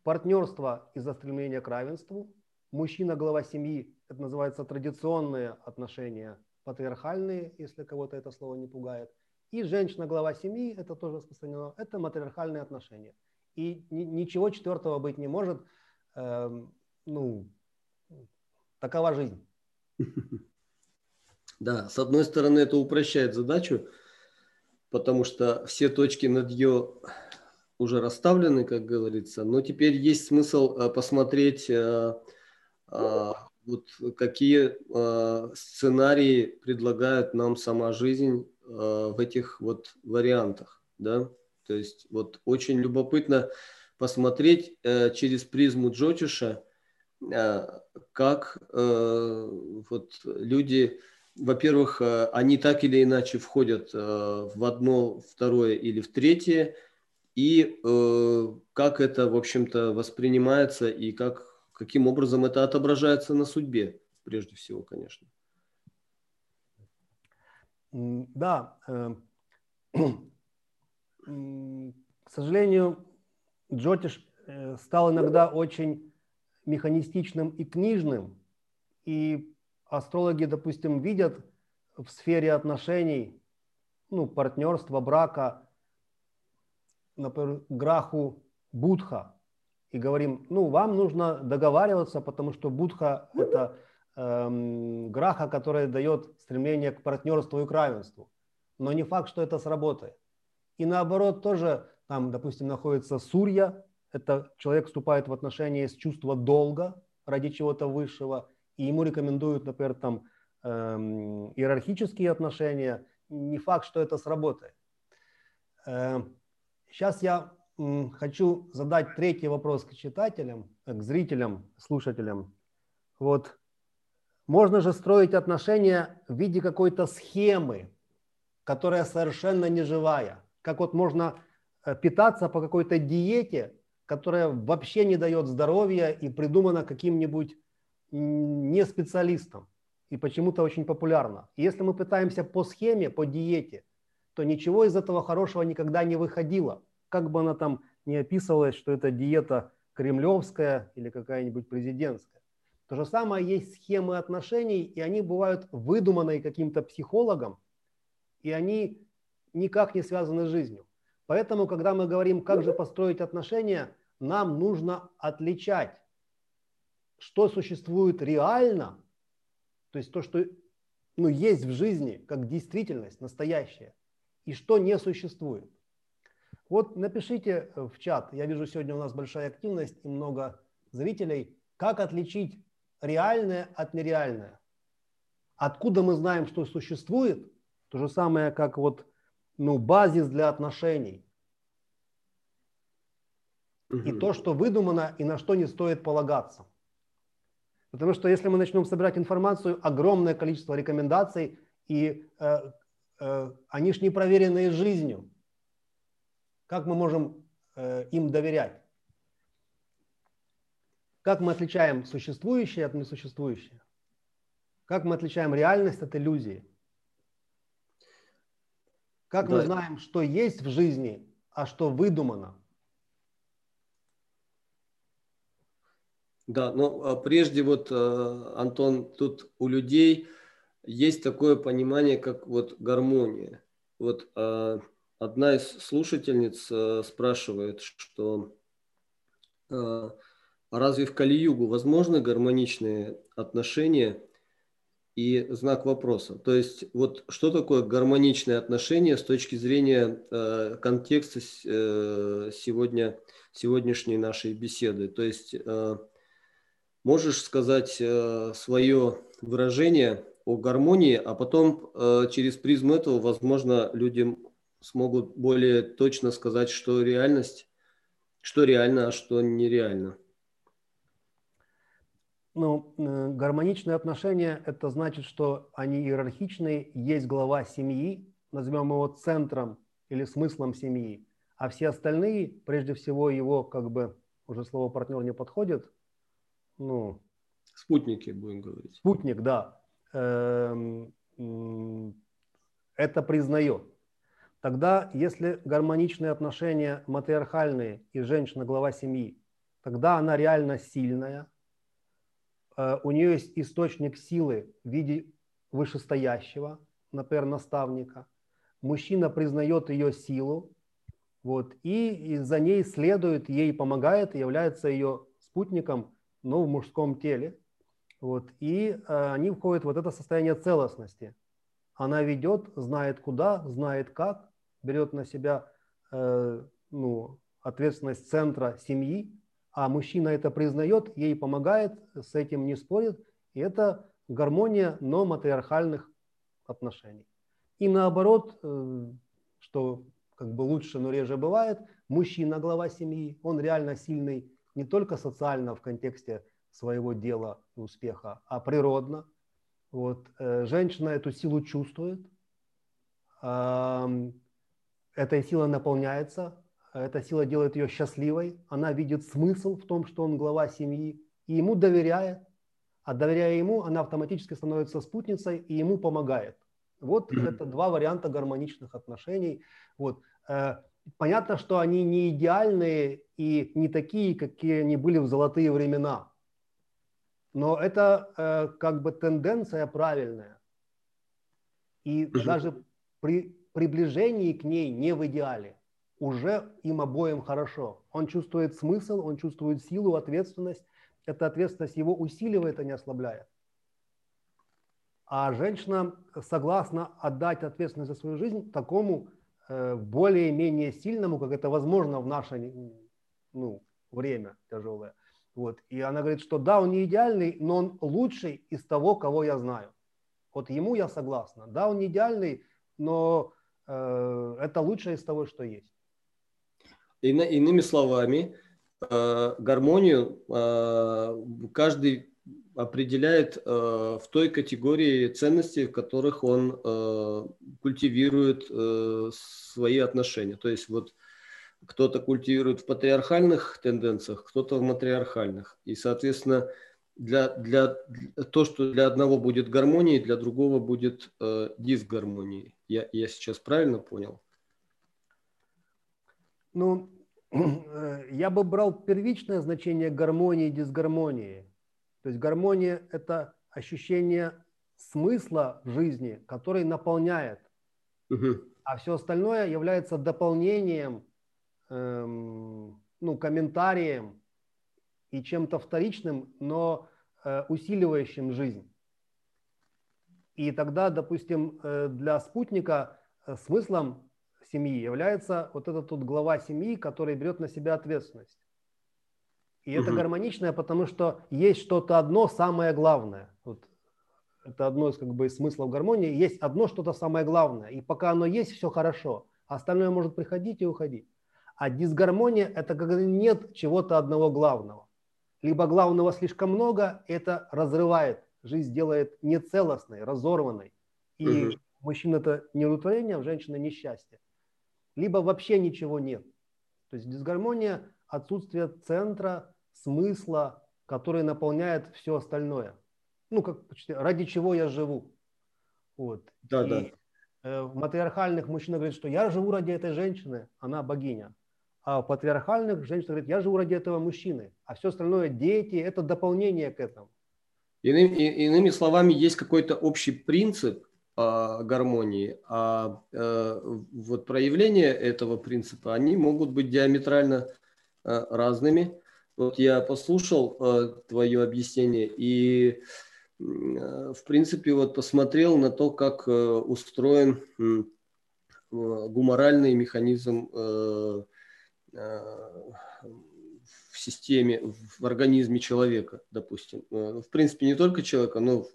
Партнерство из-за стремления к равенству. Мужчина – глава семьи. Это называется традиционные отношения, патриархальные, если кого-то это слово не пугает. И женщина – глава семьи, это тоже распространено. Это матриархальные отношения. И ничего четвертого быть не может. Ну, такова жизнь. Да, с одной стороны, это упрощает задачу, потому что все точки над ее... уже расставлены, как говорится, но теперь есть смысл посмотреть, вот какие сценарии предлагает нам сама жизнь в этих вот вариантах, да, то есть вот очень любопытно посмотреть через призму Джотиша, как вот люди, во-первых, они так или иначе входят в одно, второе или в третье, и как это, в общем-то, воспринимается и каким образом это отображается на судьбе, прежде всего, конечно. Да. К сожалению, Джотиш стал иногда очень механистичным и книжным. И астрологи, допустим, видят в сфере отношений, ну, партнерства, брака, например, Граху Будха, и говорим, ну, вам нужно договариваться, потому что Будха – это Граха, который дает стремление к партнерству и к равенству. Но не факт, что это сработает. И наоборот тоже, там, допустим, находится Сурья, это человек вступает в отношения с чувства долга ради чего-то высшего, и ему рекомендуют, например, там, иерархические отношения, не факт, что это сработает. Сейчас я хочу задать третий вопрос к читателям, к зрителям, слушателям. Вот. Можно же строить отношения в виде какой-то схемы, которая совершенно не живая. Как вот можно питаться по какой-то диете, которая вообще не дает здоровья и придумана каким-нибудь не специалистом. И почему-то очень популярна. И если мы питаемся по схеме, по диете, то ничего из этого хорошего никогда не выходило. Как бы она там ни описывалась, что это диета кремлевская или какая-нибудь президентская. То же самое есть схемы отношений, и они бывают выдуманные каким-то психологом, и они никак не связаны с жизнью. Поэтому, когда мы говорим, как же построить отношения, нам нужно отличать, что существует реально, то есть то, что но есть в жизни как действительность настоящая, и что не существует. Вот напишите в чат, я вижу, сегодня у нас большая активность и много зрителей, как отличить реальное от нереальное. Откуда мы знаем, что существует? То же самое, как вот, ну, базис для отношений. И то, что выдумано и на что не стоит полагаться. Потому что если мы начнем собирать информацию, огромное количество рекомендаций, и они ж не проверенные жизнью. Как мы можем им доверять? Как мы отличаем существующее от несуществующего? Как мы отличаем реальность от иллюзии? Как мы знаем, что есть в жизни, а что выдумано? Да, но прежде вот, Антон, тут у людей есть такое понимание, как вот гармония. Вот одна из слушательниц спрашивает, что разве в Кали-Югу возможны гармоничные отношения? И знак вопроса. То есть вот что такое гармоничное отношение с точки зрения контекста сегодняшней нашей беседы? То есть можешь сказать свое выражение о гармонии, а потом через призму этого, возможно, людям смогут более точно сказать, что реальность, что реально, а что нереально. Ну, гармоничные отношения – это значит, что они иерархичные, есть глава семьи, назовем его центром или смыслом семьи, а все остальные, прежде всего его, как бы, уже слово «партнер» не подходит, ну… Спутники, будем говорить. Спутник, да. Это признает. Тогда, если гармоничные отношения матриархальные и женщина – глава семьи, тогда она реально сильная, у нее есть источник силы в виде вышестоящего, например, наставника. Мужчина признает ее силу, вот, и за ней следует, ей помогает, является ее спутником, но в мужском теле. Вот, и они входят в вот это состояние целостности. Она ведет, знает куда, знает как, берет на себя ответственность центра семьи, а мужчина это признает, ей помогает, с этим не спорит. И это гармония, но матриархальных отношений. И наоборот, что как бы лучше, но реже бывает, мужчина глава семьи, он реально сильный не только социально в контексте своего дела и успеха, а природно. Вот. Женщина эту силу чувствует, эта сила наполняется, эта сила делает ее счастливой, она видит смысл в том, что он глава семьи, и ему доверяет, а доверяя ему, она автоматически становится спутницей и ему помогает. Вот это два варианта гармоничных отношений. Вот. Понятно, что они не идеальные и не такие, какие они были в золотые времена, но это как бы тенденция правильная, и даже при приближении к ней не в идеале. Уже им обоим хорошо. Он чувствует смысл, он чувствует силу, ответственность. Эта ответственность его усиливает, а не ослабляет. А женщина согласна отдать ответственность за свою жизнь такому более-менее сильному, как это возможно в наше время тяжелое. Вот. И она говорит, что да, он не идеальный, но он лучший из того, кого я знаю. Вот ему я согласна. Да, он не идеальный, но это лучшее из того, что есть. Иными словами, гармонию каждый определяет в той категории ценностей, в которых он культивирует свои отношения. То есть вот кто-то культивирует в патриархальных тенденциях, кто-то в матриархальных. И, соответственно, то, что для одного будет гармонией, для другого будет дисгармонией. Я сейчас правильно понял? Ну, я бы брал первичное значение гармонии и дисгармонии. То есть гармония – это ощущение смысла в жизни, который наполняет. А все остальное является дополнением, комментарием и чем-то вторичным, но усиливающим жизнь. И тогда, допустим, для спутника смыслом семьи является вот этот тут глава семьи, который берет на себя ответственность. И это гармонично, потому что есть что-то одно самое главное. Вот это одно из как бы смыслов гармонии. Есть одно что-то самое главное. И пока оно есть, все хорошо. Остальное может приходить и уходить. А дисгармония – это когда нет чего-то одного главного. Либо главного слишком много, это разрывает. Жизнь делает нецелостной, разорванной. И мужчина – это неудовлетворение, а женщина – несчастье. Либо вообще ничего нет. То есть дисгармония – отсутствие центра, смысла, который наполняет все остальное. Ну, как почти, ради чего я живу. Вот. Да, и да. В матриархальных мужчина говорит, что я живу ради этой женщины, она богиня. А в патриархальных женщина говорит, я живу ради этого мужчины. А все остальное, дети, это дополнение к этому. Иными словами, есть какой-то общий принцип гармонии, а вот проявления этого принципа, они могут быть диаметрально разными. Вот я послушал твое объяснение и, в принципе, вот посмотрел на то, как устроен гуморальный механизм в системе, в организме человека, допустим. В принципе, не только человека, но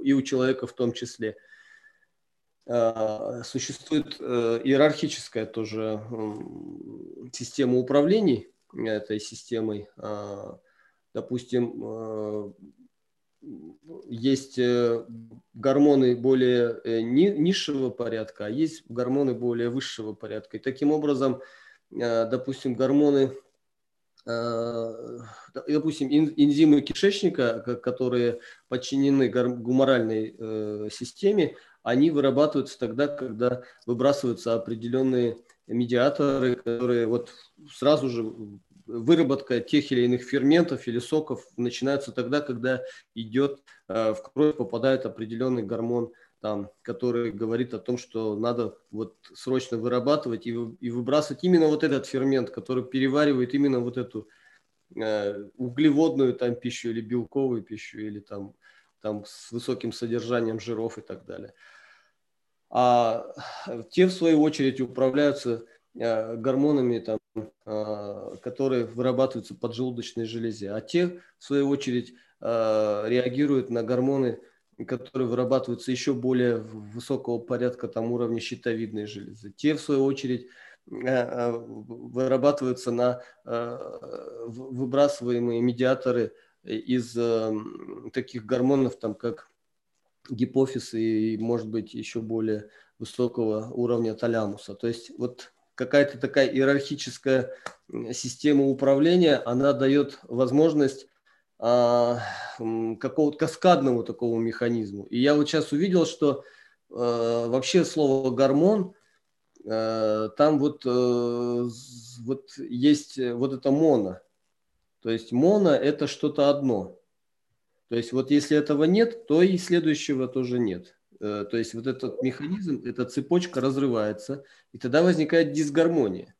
и у человека в том числе. Существует иерархическая тоже система управлений этой системой. Допустим, есть гормоны более низшего порядка, а есть гормоны более высшего порядка. И таким образом, допустим, гормоны, допустим, энзимы кишечника, которые подчинены гуморальной системе, они вырабатываются тогда, когда выбрасываются определенные медиаторы, которые вот сразу же выработка тех или иных ферментов или соков начинается тогда, когда идет в кровь попадает определенный гормон, там, который говорит о том, что надо вот срочно вырабатывать и выбрасывать именно вот этот фермент, который переваривает именно вот эту углеводную там пищу или белковую пищу или там с высоким содержанием жиров и так далее. А те, в свою очередь, управляются гормонами, там, которые вырабатываются в поджелудочной железе, а те, в свою очередь, реагируют на гормоны, которые вырабатываются еще более высокого порядка, там, уровня щитовидной железы. Те, в свою очередь, вырабатываются на выбрасываемые медиаторы из таких гормонов, там, как гипофиз и, может быть, еще более высокого уровня талямуса. То есть вот какая-то такая иерархическая система управления, она дает возможность какого-то каскадному такому механизму. И я вот сейчас увидел, что вообще слово «гормон», там вот есть вот это «моно». То есть «моно» – это что-то одно. То есть вот если этого нет, то и следующего тоже нет. То есть вот этот механизм, эта цепочка разрывается, и тогда возникает дисгармония.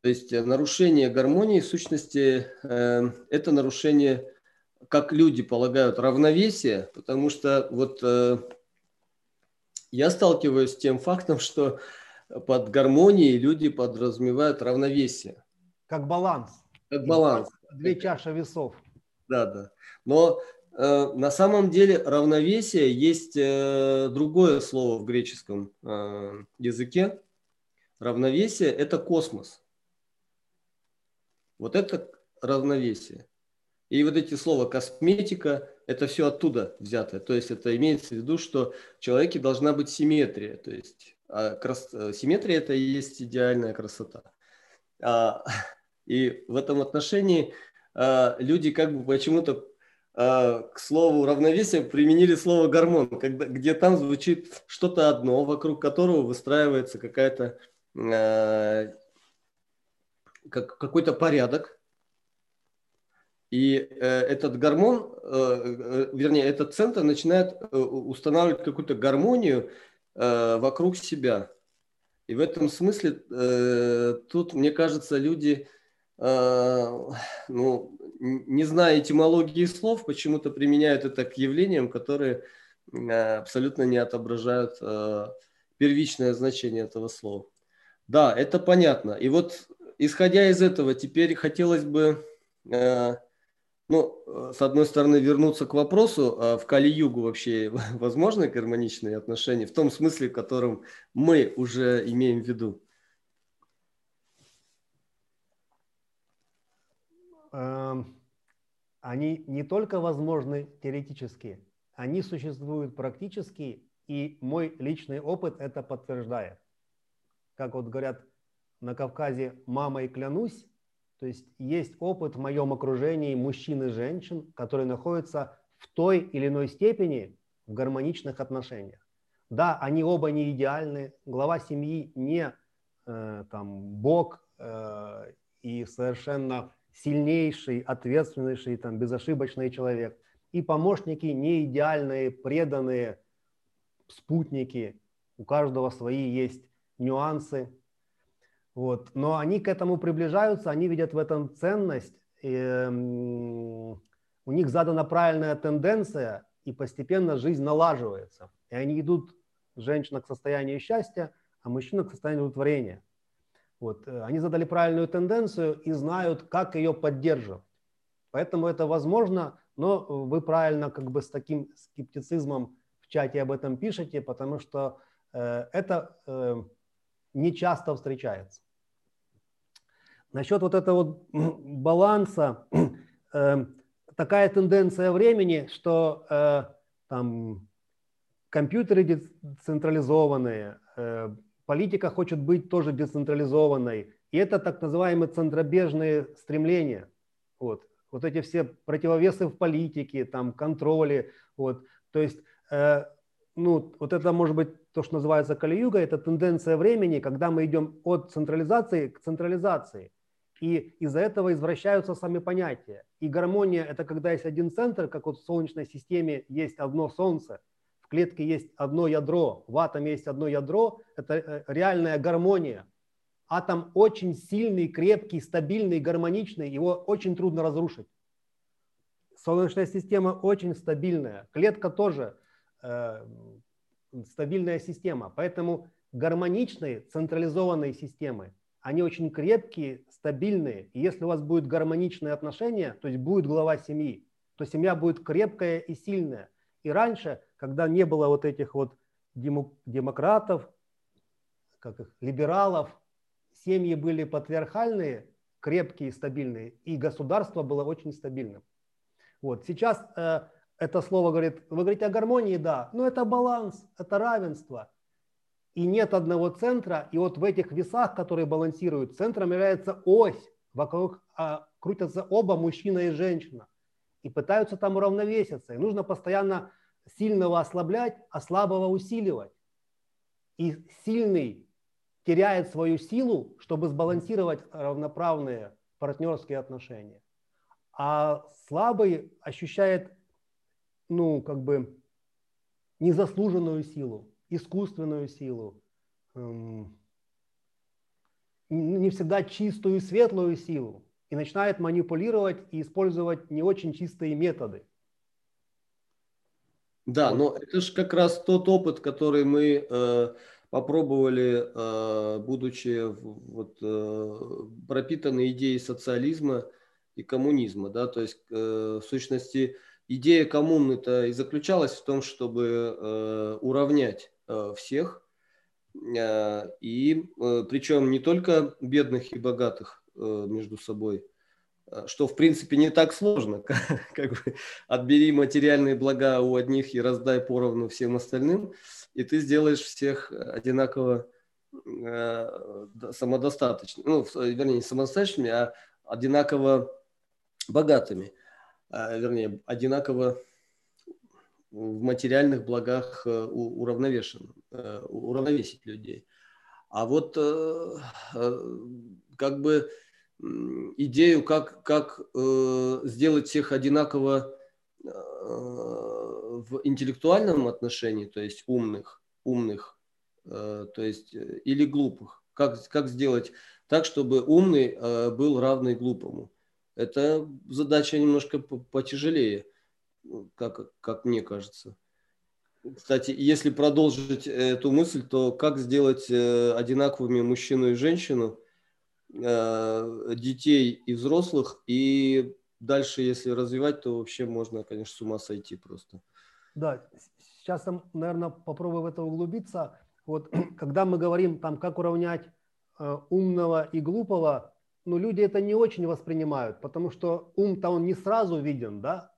То есть нарушение гармонии, в сущности, это нарушение, как люди полагают, равновесия, потому что вот я сталкиваюсь с тем фактом, что под гармонией люди подразумевают равновесие. Как баланс. Как баланс. Две чаши весов. Да, да. Но на самом деле равновесие есть другое слово в греческом языке. Равновесие – это космос. Вот это равновесие. И вот эти слова «косметика» – это все оттуда взято. То есть это имеется в виду, что в человеке должна быть симметрия. То есть симметрия – это и есть идеальная красота. И в этом отношении люди как бы почему-то к слову равновесие применили слово «гормон», где там звучит что-то одно, вокруг которого выстраивается какой-то порядок. И этот гормон, вернее, этот центр начинает устанавливать какую-то гармонию вокруг себя. И в этом смысле тут, мне кажется, люди... не зная этимологии слов, почему-то применяют это к явлениям, которые абсолютно не отображают первичное значение этого слова. Да, это понятно. И вот, исходя из этого, теперь хотелось бы, с одной стороны, вернуться к вопросу, в Кали-Югу вообще возможны гармоничные отношения, в том смысле, в котором мы уже имеем в виду. Они не только возможны теоретически, они существуют практически, и мой личный опыт это подтверждает. Как вот говорят на Кавказе «мамой клянусь», то есть есть опыт в моем окружении мужчин и женщин, которые находятся в той или иной степени в гармоничных отношениях. Да, они оба не идеальны, глава семьи не бог и совершенно сильнейший, ответственнейший, безошибочный человек. И помощники не идеальные, преданные спутники. У каждого свои есть нюансы. Вот. Но они к этому приближаются, они видят в этом ценность. У них задана правильная тенденция, и постепенно жизнь налаживается. И они идут, женщина, к состоянию счастья, а мужчина к состоянию удовлетворения. Вот. Они задали правильную тенденцию и знают, как ее поддерживать. Поэтому это возможно, но вы правильно с таким скептицизмом в чате об этом пишете, потому что это не часто встречается. Насчет этого баланса, такая тенденция времени, что компьютеры децентрализованные, политика хочет быть тоже децентрализованной. И это так называемые центробежные стремления. Вот эти все противовесы в политике, контроле. То есть, это может быть то, что называется Кали-Юга, это тенденция времени, когда мы идем от централизации к централизации. И из-за этого извращаются сами понятия. И гармония – это когда есть один центр, как в Солнечной системе есть одно Солнце, в клетке есть одно ядро, в атоме есть одно ядро, это реальная гармония. Атом очень сильный, крепкий, стабильный, гармоничный, его очень трудно разрушить. Солнечная система очень стабильная, клетка тоже стабильная система, поэтому гармоничные централизованные системы, они очень крепкие, стабильные, и если у вас будут гармоничные отношения, то есть будет глава семьи, то семья будет крепкая и сильная. И раньше, когда не было этих демократов, либералов, семьи были патриархальные, крепкие, стабильные, и государство было очень стабильным. Сейчас это слово говорит, вы говорите о гармонии, да, но это баланс, это равенство. И нет одного центра, и в этих весах, которые балансируют, центром является ось, вокруг крутятся оба, мужчина и женщина. И пытаются уравновеситься. И нужно постоянно сильного ослаблять, а слабого усиливать. И сильный теряет свою силу, чтобы сбалансировать равноправные партнерские отношения. А слабый ощущает незаслуженную силу, искусственную силу, не всегда чистую и светлую силу. И начинает манипулировать и использовать не очень чистые методы. Да, но это же как раз тот опыт, который мы попробовали, будучи пропитаны идеей социализма и коммунизма. Да? То есть, в сущности, идея коммуны-то и заключалась в том, чтобы уравнять всех, и причем не только бедных и богатых, между собой, что в принципе не так сложно, отбери материальные блага у одних и раздай поровну всем остальным, и ты сделаешь всех одинаково самодостаточными, вернее, не самодостаточными, а одинаково богатыми, вернее, одинаково в материальных благах уравновесить людей. А идею, как сделать всех одинаково в интеллектуальном отношении, то есть умных, то есть или глупых. Как сделать так, чтобы умный был равный глупому? Это задача немножко потяжелее, как мне кажется. Кстати, если продолжить эту мысль, то как сделать одинаковыми мужчину и женщину, детей и взрослых, и дальше, если развивать, то вообще можно, конечно, с ума сойти просто. Да, сейчас, наверное, попробую в это углубиться. Вот, когда мы говорим, там, как уравнять умного и глупого, ну, люди это не очень воспринимают, потому что ум-то он не сразу виден, да?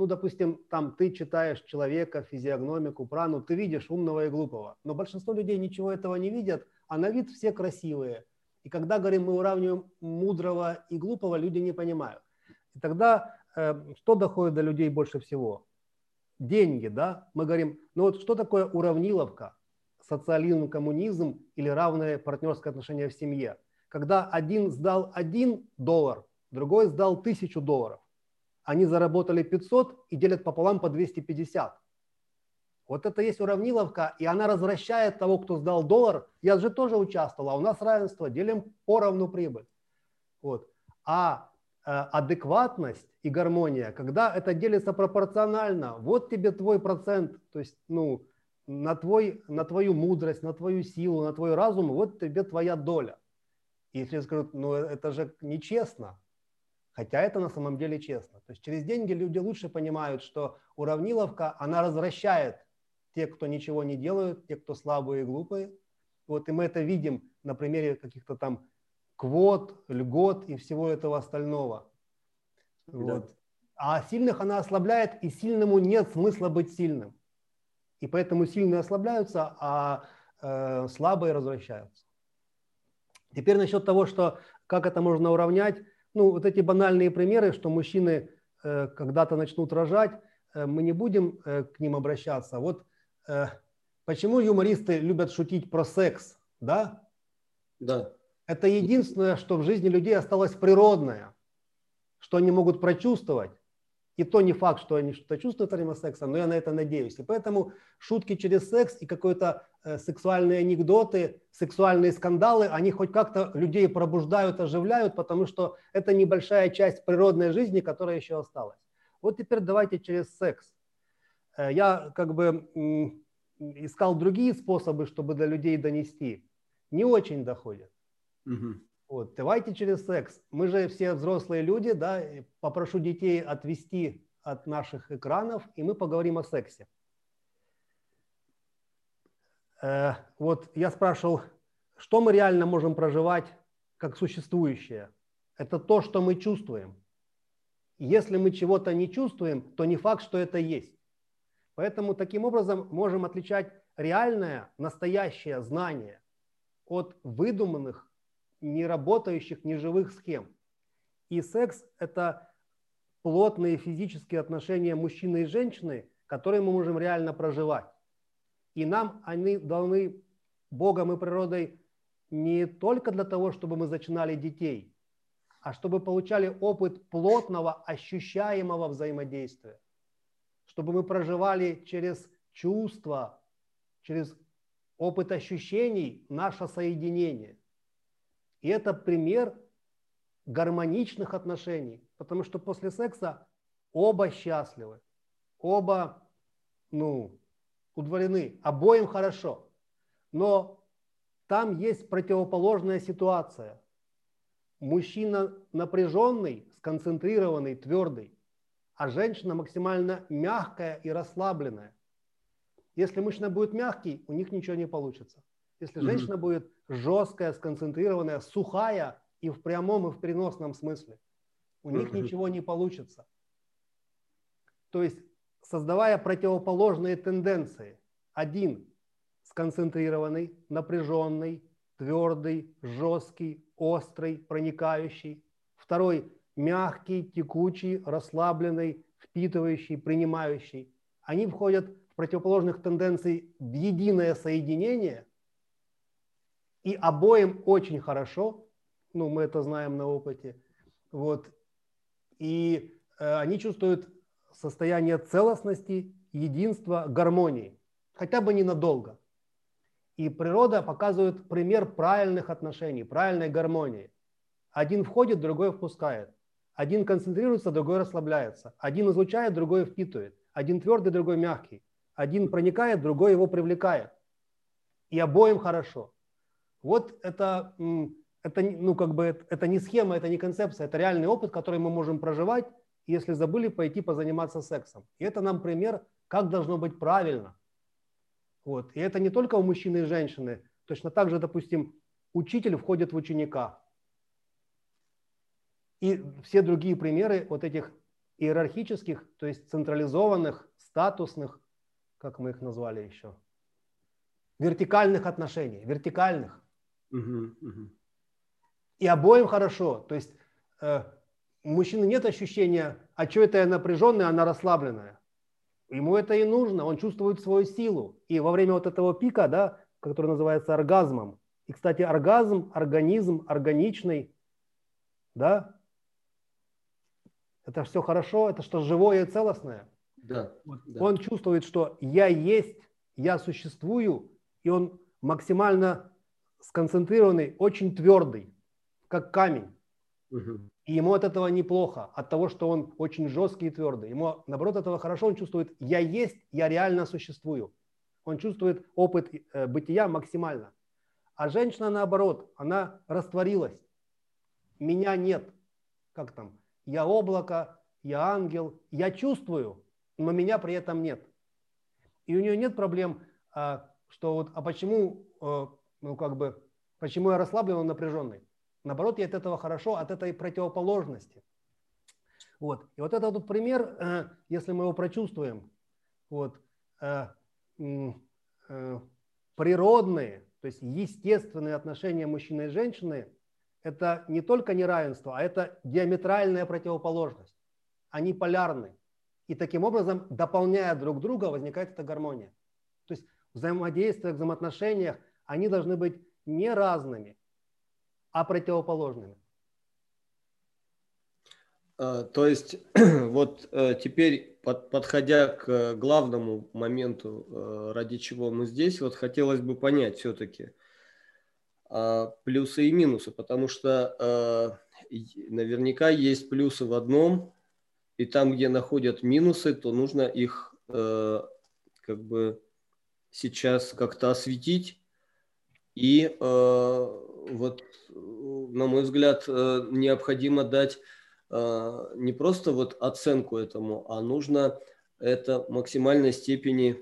Ну, допустим, там ты читаешь человека, физиогномику, прану, ты видишь умного и глупого. Но большинство людей ничего этого не видят, а на вид все красивые. И когда, говорим, мы уравниваем мудрого и глупого, люди не понимают. И тогда что доходит до людей больше всего? Деньги, да? Мы говорим, ну вот что такое уравниловка? Социализм, коммунизм или равное партнерское отношение в семье? Когда один сдал $1, другой сдал $1000. Они заработали 500 и делят пополам по 250. Вот это есть уравниловка, и она возвращает того, кто сдал $1. Я же тоже участвовал, а у нас равенство, делим поровну прибыль. Вот. А адекватность и гармония, когда это делится пропорционально, вот тебе твой процент, то есть ну, на твою мудрость, на твою силу, на твой разум, вот тебе твоя доля. Если скажут, ну это же нечестно, хотя это на самом деле честно. То есть через деньги люди лучше понимают, что уравниловка, она развращает те, кто ничего не делают, те, кто слабые и глупые. Вот, и мы это видим на примере каких-то там квот, льгот и всего этого остального. Да. Вот. А сильных она ослабляет, и сильному нет смысла быть сильным. И поэтому сильные ослабляются, а слабые развращаются. Теперь насчет того, что как это можно уравнять. Ну, вот эти банальные примеры, что мужчины когда-то начнут рожать, мы не будем к ним обращаться. Вот почему юмористы любят шутить про секс, да? Да. Это единственное, что в жизни людей осталось природное, что они могут прочувствовать. И то не факт, что они что-то чувствуют во время секса, но я на это надеюсь. И поэтому шутки через секс и какой-то сексуальные анекдоты, сексуальные скандалы, они хоть как-то людей пробуждают, оживляют, потому что это небольшая часть природной жизни, которая еще осталась. Вот теперь давайте через секс. Я как бы искал другие способы, чтобы до людей донести. Не очень доходит. Угу. Вот, давайте через секс. Мы же все взрослые люди, да, попрошу детей отвести от наших экранов, и мы поговорим о сексе. Вот я спрашивал, что мы реально можем проживать как существующее? Это то, что мы чувствуем. Если мы чего-то не чувствуем, то не факт, что это есть. Поэтому таким образом можем отличать реальное, настоящее знание от выдуманных, не работающих, не живых схем. И секс – это плотные физические отношения мужчины и женщины, которые мы можем реально проживать. И нам они даны Богом и природой не только для того, чтобы мы зачинали детей, а чтобы получали опыт плотного, ощущаемого взаимодействия. Чтобы мы проживали через чувства, через опыт ощущений наше соединение. И это пример гармоничных отношений, потому что после секса оба счастливы, оба, ну, удовлетворены, обоим хорошо. Но там есть противоположная ситуация. Мужчина напряженный, сконцентрированный, твердый, а женщина максимально мягкая и расслабленная. Если мужчина будет мягкий, у них ничего не получится. Если женщина будет жесткая, сконцентрированная, сухая и в прямом, и в переносном смысле, у них ничего не получится. То есть, создавая противоположные тенденции. Один сконцентрированный, напряженный, твердый, жесткий, острый, проникающий. Второй мягкий, текучий, расслабленный, впитывающий, принимающий. Они входят в противоположных тенденций в единое соединение. И обоим очень хорошо, ну, мы это знаем на опыте, вот, и они чувствуют состояние целостности, единства, гармонии, хотя бы ненадолго. И природа показывает пример правильных отношений, правильной гармонии. Один входит, другой впускает. Один концентрируется, другой расслабляется. Один излучает, другой впитывает. Один твердый, другой мягкий. Один проникает, другой его привлекает. И обоим хорошо. Вот это не схема, это не концепция, это реальный опыт, который мы можем проживать, если забыли пойти позаниматься сексом. И это нам пример, как должно быть правильно. Вот. И это не только у мужчины и женщины. Точно так же, допустим, учитель входит в ученика. И все другие примеры вот этих иерархических, то есть централизованных, статусных, как мы их назвали еще, вертикальных отношений, вертикальных. И обоим хорошо. То есть у мужчины нет ощущения, а что это я напряженная, она расслабленная. Ему это и нужно, он чувствует свою силу. И во время вот этого пика, да, который называется оргазмом, и, кстати, оргазм, организм, органичный, да, это все хорошо, это что живое и целостное. Да, да. Он чувствует, что я есть, я существую, и он максимально сконцентрированный, очень твердый, как камень. Угу. И ему от этого неплохо, от того, что он очень жесткий и твердый. Ему, наоборот, от этого хорошо, он чувствует, я есть, я реально существую. Он чувствует опыт бытия максимально. А женщина, наоборот, она растворилась. Меня нет. Как там? Я облако, я ангел, я чувствую, но меня при этом нет. И у нее нет проблем, что вот, а почему, ну как бы, почему я расслаблен, он напряженный? Наоборот, ей от этого хорошо, от этой противоположности. Вот. И вот этот пример, если мы его прочувствуем, вот, природные, то есть естественные отношения мужчины и женщины, это не только неравенство, а это диаметральная противоположность. Они полярны. И таким образом, дополняя друг друга, возникает эта гармония. То есть в взаимодействиях, взаимоотношениях они должны быть не разными, а противоположными. То есть вот теперь, подходя к главному моменту, ради чего мы здесь, вот хотелось бы понять все-таки плюсы и минусы, потому что наверняка есть плюсы в одном, и там, где находят минусы, то нужно их как бы сейчас как-то осветить. И вот, на мой взгляд, необходимо дать не просто вот оценку этому, а нужно это в максимальной степени,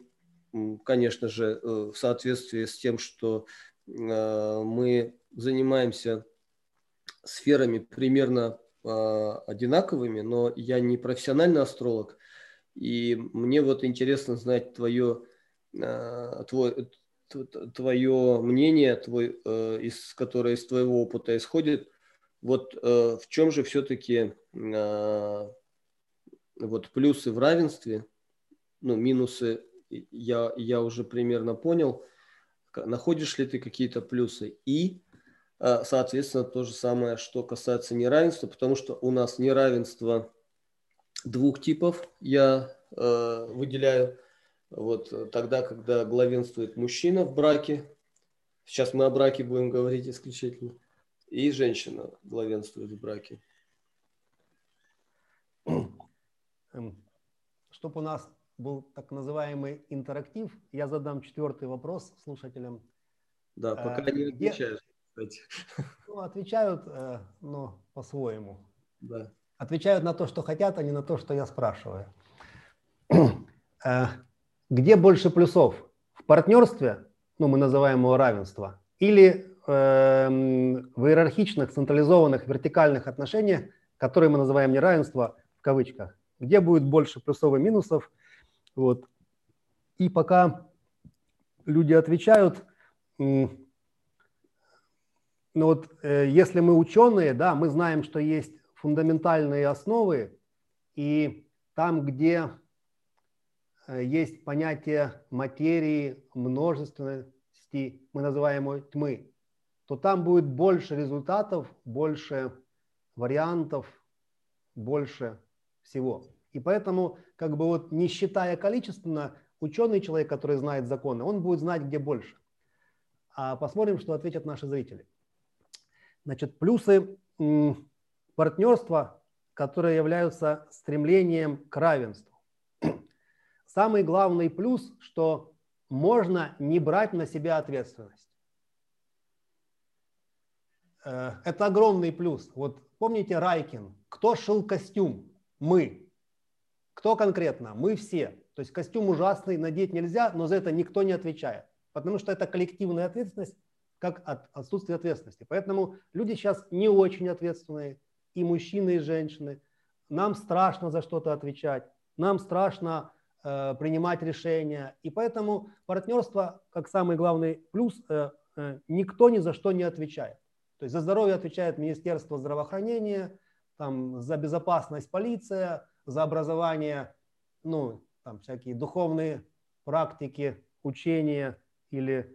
конечно же, в соответствии с тем, что мы занимаемся сферами примерно одинаковыми, но я не профессиональный астролог, и мне вот интересно знать твое мнение, которое из твоего опыта исходит. Вот в чем же все-таки вот плюсы в равенстве, ну минусы я уже примерно понял. Находишь ли ты какие-то плюсы? И, соответственно, то же самое, что касается неравенства, потому что у нас неравенство двух типов я выделяю. Вот тогда, когда главенствует мужчина в браке, сейчас мы о браке будем говорить исключительно, и женщина главенствует в браке. Чтобы у нас был так называемый интерактив, я задам 4-й вопрос слушателям. Да, пока не отвечают. Ну, отвечают, но по-своему. Да. Отвечают на то, что хотят, а не на то, что я спрашиваю. Где больше плюсов? В партнерстве, ну, мы называем его равенство, или в иерархичных, централизованных, вертикальных отношениях, которые мы называем неравенство в кавычках? Где будет больше плюсов и минусов? Вот. И пока люди отвечают, ну вот, если мы ученые, да, мы знаем, что есть фундаментальные основы, и там, где есть понятие материи, множественности, мы называем его тьмы, то там будет больше результатов, больше вариантов, больше всего. И поэтому, как бы вот не считая количественно, ученый человек, который знает законы, он будет знать, где больше. А посмотрим, что ответят наши зрители. Значит, плюсы партнерства, которые являются стремлением к равенству. Самый главный плюс, что можно не брать на себя ответственность. Это огромный плюс. Вот помните Райкин? Кто шил костюм? Мы. Кто конкретно? Мы все. То есть костюм ужасный, надеть нельзя, но за это никто не отвечает. Потому что это коллективная ответственность, как от отсутствия ответственности. Поэтому люди сейчас не очень ответственные, и мужчины, и женщины. Нам страшно за что-то отвечать, нам страшно принимать решения. И поэтому партнерство, как самый главный плюс, никто ни за что не отвечает. То есть за здоровье отвечает Министерство здравоохранения, там, за безопасность полиция, за образование, ну, там всякие духовные практики, учения или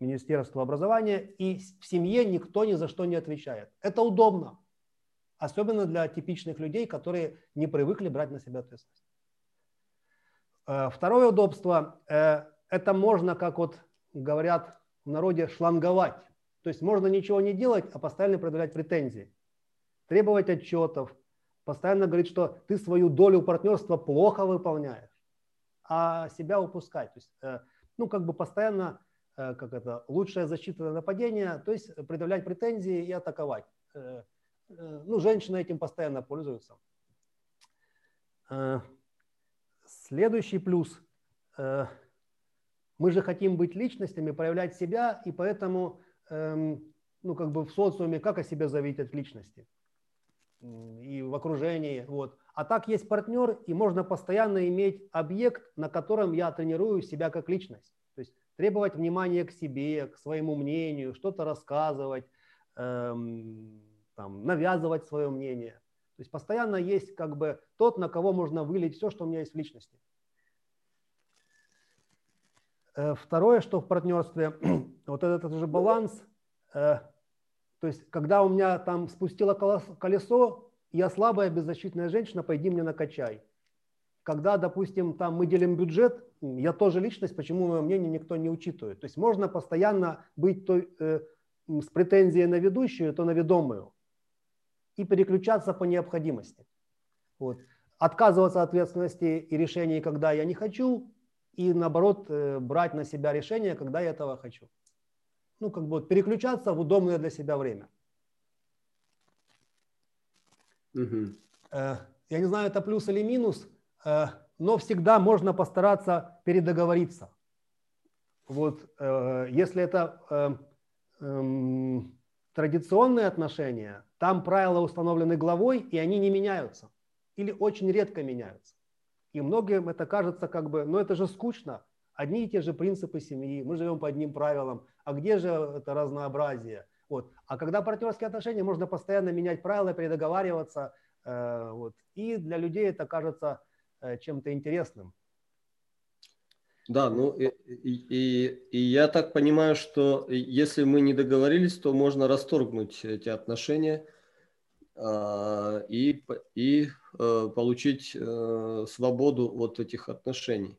Министерство образования. И в семье никто ни за что не отвечает. Это удобно, особенно для типичных людей, которые не привыкли брать на себя ответственность. Второе удобство – это можно, как вот говорят в народе, шланговать. То есть можно ничего не делать, а постоянно предъявлять претензии, требовать отчетов, постоянно говорить, что ты свою долю партнерства плохо выполняешь, а себя упускать. То есть, ну, как бы постоянно, как это, лучшая защита на нападение, то есть предъявлять претензии и атаковать. Ну, женщины этим постоянно пользуются. Следующий плюс. Мы же хотим быть личностями, проявлять себя, и поэтому, ну, как бы в социуме, как о себе заявить от личности? И в окружении. Вот. А так есть партнер, и можно постоянно иметь объект, на котором я тренирую себя как личность. То есть требовать внимания к себе, к своему мнению, что-то рассказывать, там, навязывать свое мнение. То есть постоянно есть как бы тот, на кого можно вылить все, что у меня есть в личности. Второе, что в партнерстве, вот этот уже баланс. То есть когда у меня там спустило колесо, я слабая, беззащитная женщина, пойди мне накачай. Когда, допустим, там мы делим бюджет, я тоже личность, почему мое мнение никто не учитывает. То есть можно постоянно быть с претензией на ведущую, то на ведомую. И переключаться по необходимости. Вот. Отказываться от ответственности и решений, когда я не хочу, и наоборот, брать на себя решения, когда я этого хочу. Ну, как бы переключаться в удобное для себя время. Угу. Я не знаю, это плюс или минус, но всегда можно постараться передоговориться. Вот, если это традиционные отношения, там правила установлены главой, и они не меняются. Или очень редко меняются. И многим это кажется как бы, ну это же скучно. Одни и те же принципы семьи, мы живем по одним правилам. А где же это разнообразие? Вот. А когда партнерские отношения, можно постоянно менять правила, передоговариваться. Вот. И для людей это кажется чем-то интересным. Да, ну и я так понимаю, что если мы не договорились, то можно расторгнуть эти отношения и получить свободу от этих отношений.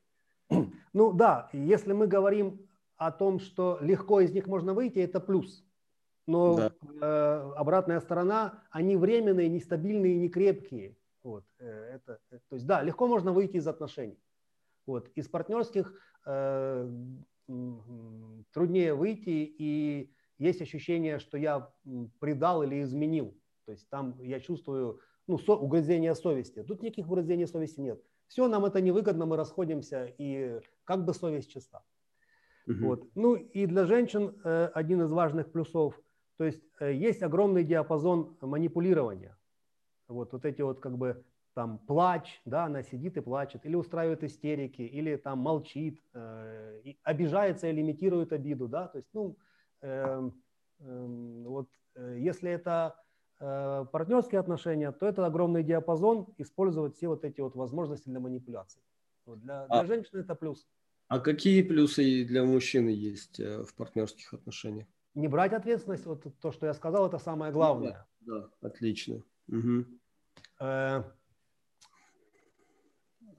Ну да, если мы говорим о том, что легко из них можно выйти, это плюс. Но да. Обратная сторона, они временные, нестабильные, некрепкие. Вот. То есть да, легко можно выйти из отношений. Вот. Из партнерских труднее выйти, и есть ощущение, что я предал или изменил. То есть там я чувствую угрызение совести. Тут никаких угрызений совести нет. Все, нам это невыгодно, мы расходимся, и как бы совесть чиста. Угу. Вот. Ну и для женщин один из важных плюсов. То есть есть огромный диапазон манипулирования. Вот эти вот как бы... Там плач, да, она сидит и плачет, или устраивает истерики, или там молчит, обижается или имитирует обиду, да, то есть, ну, если это партнерские отношения, то это огромный диапазон, использовать все вот эти вот возможности для манипуляций. Вот для женщины это плюс. А какие плюсы для мужчины есть в партнерских отношениях? Не брать ответственность, вот то, что я сказал, это самое главное. Да, да, отлично. Угу.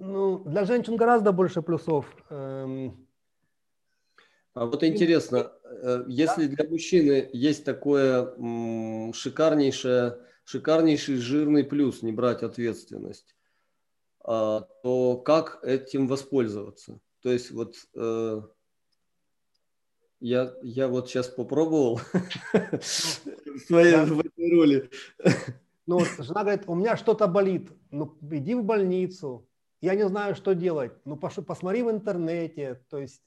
Ну, для женщин гораздо больше плюсов. А вот интересно, если для мужчины есть такое шикарнейший жирный плюс, не брать ответственность, то как этим воспользоваться? То есть вот я вот сейчас попробовал в своей роли. Ну, жена говорит, у меня что-то болит. Ну, иди в больницу. Я не знаю, что делать. Ну, посмотри в интернете. То есть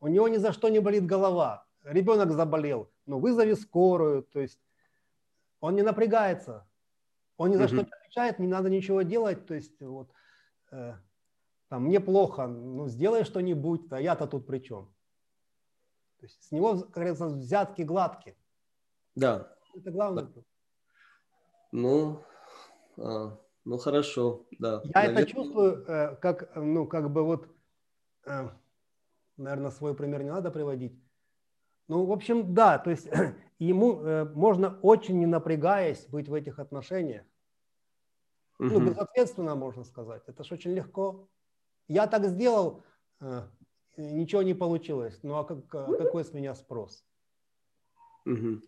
у него ни за что не болит голова. Ребенок заболел. Ну, вызови скорую. То есть он не напрягается. Он ни за что не отвечает. Не надо ничего делать. То есть вот там, мне плохо. Ну, сделай что-нибудь. А я-то тут при чем? То есть с него, как говорится, взятки гладкие. Да. Это главное. Да. Ну, ну хорошо, да. Я это чувствую, как, ну, как бы вот, наверное, свой пример не надо приводить. Ну, в общем, да, то есть ему можно очень не напрягаясь быть в этих отношениях. Ну, безответственно, можно сказать. Это же очень легко. Я так сделал, ничего не получилось. Ну, а как, какой с меня спрос?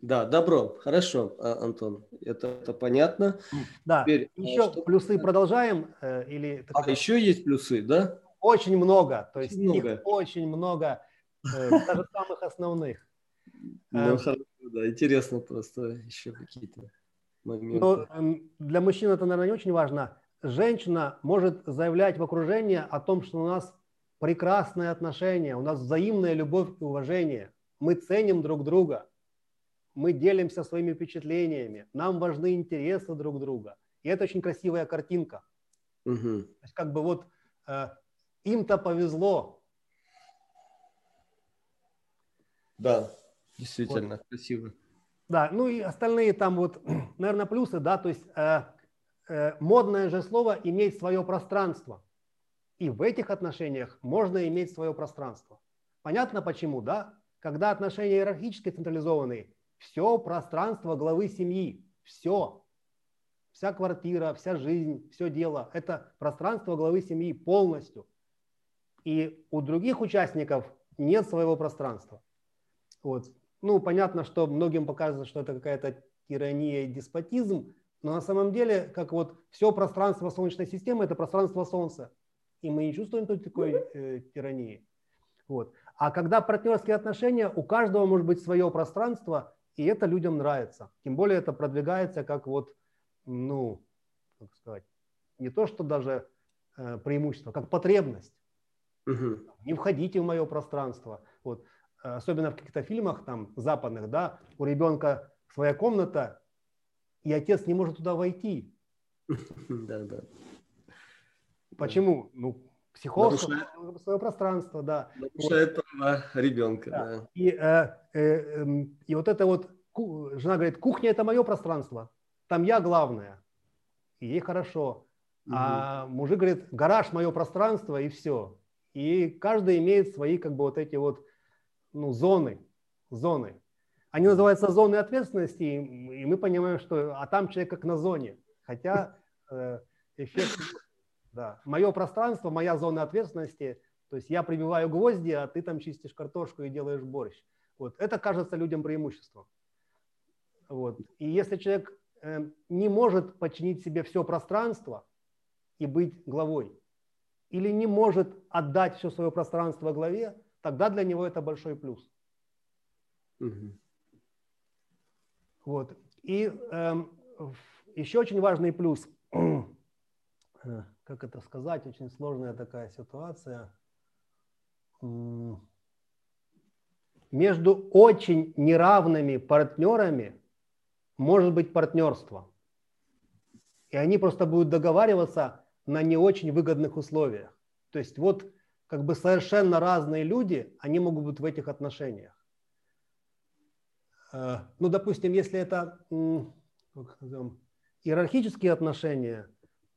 Да, добро, хорошо, Антон, это понятно. Да, теперь, еще что... плюсы продолжаем? Или... А еще есть плюсы, да? Очень много, то есть их очень много, даже самых основных. Ну, хорошо, да, интересно просто еще какие-то моменты. Но для мужчин это, наверное, не очень важно. Женщина может заявлять в окружении о том, что у нас прекрасные отношения, у нас взаимная любовь и уважение, мы ценим друг друга. Мы делимся своими впечатлениями, нам важны интересы друг друга. И это очень красивая картинка. То есть как бы вот им-то повезло. Да, действительно вот. Красиво. Да, ну и остальные там вот, наверное, плюсы, да, то есть модное же слово иметь свое пространство. И в этих отношениях можно иметь свое пространство. Понятно почему, да? Когда отношения иерархически централизованные, все пространство главы семьи, все, вся квартира, вся жизнь, все дело, это пространство главы семьи полностью. И у других участников нет своего пространства. Вот. Ну, понятно, что многим показывается, что это какая-то тирания и деспотизм, но на самом деле, как вот все пространство Солнечной системы, это пространство Солнца. И мы не чувствуем тут такой тирании. Вот. А когда партнерские отношения, у каждого может быть свое пространство, и это людям нравится. Тем более это продвигается как вот, ну, как сказать, не то, что даже преимущество, как потребность. Не входите в мое пространство. Вот. Особенно в каких-то фильмах там западных, да, у ребенка своя комната, и отец не может туда войти. Да. Почему? Ну, психолог нарушает свое пространство, да. Нарушает права ребенка, да. И вот это вот, жена говорит, кухня – это мое пространство, там я главная, и ей хорошо. А мужик говорит, гараж – мое пространство, и все. И каждый имеет свои как бы вот эти вот ну, зоны. Они называются зоны ответственности, и мы понимаем, что а там человек как на зоне, хотя эффект… Да. Мое пространство, моя зона ответственности, то есть я прибиваю гвозди, а ты там чистишь картошку и делаешь борщ. Вот. Это кажется людям преимуществом. Вот. И если человек не может подчинить себе все пространство и быть главой, или не может отдать все свое пространство главе, тогда для него это большой плюс. Вот. И еще очень важный плюс. Как это сказать, очень сложная такая ситуация. Между очень неравными партнерами может быть партнерство. И они просто будут договариваться на не очень выгодных условиях. То есть вот как бы совершенно разные люди, они могут быть в этих отношениях. Ну, допустим, если это иерархические отношения,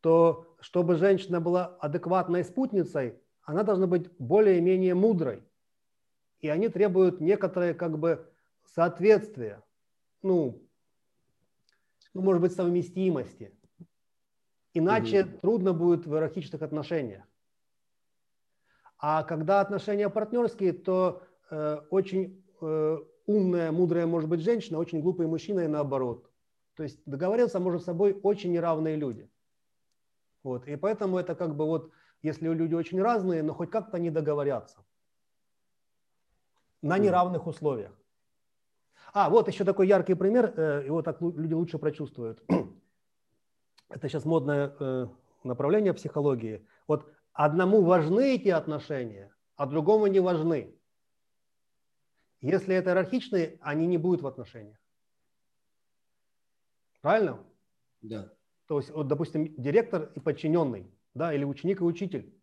то чтобы женщина была адекватной спутницей, она должна быть более-менее мудрой. И они требуют некоторые как бы соответствия, ну может быть, совместимости. Иначе трудно будет в иерархических отношениях. А когда отношения партнерские, то очень умная, мудрая может быть женщина, очень глупый мужчина и наоборот. То есть договориться между собой очень неравные люди. Вот. И поэтому это как бы вот, если люди очень разные, но хоть как-то они договорятся на неравных условиях. А, вот еще такой яркий пример, его так люди лучше прочувствуют. Это сейчас модное направление психологии. Вот одному важны эти отношения, а другому не важны. Если это иерархичные, они не будут в отношениях. Правильно? Да. То есть, вот, допустим, директор и подчиненный, да, или ученик и учитель.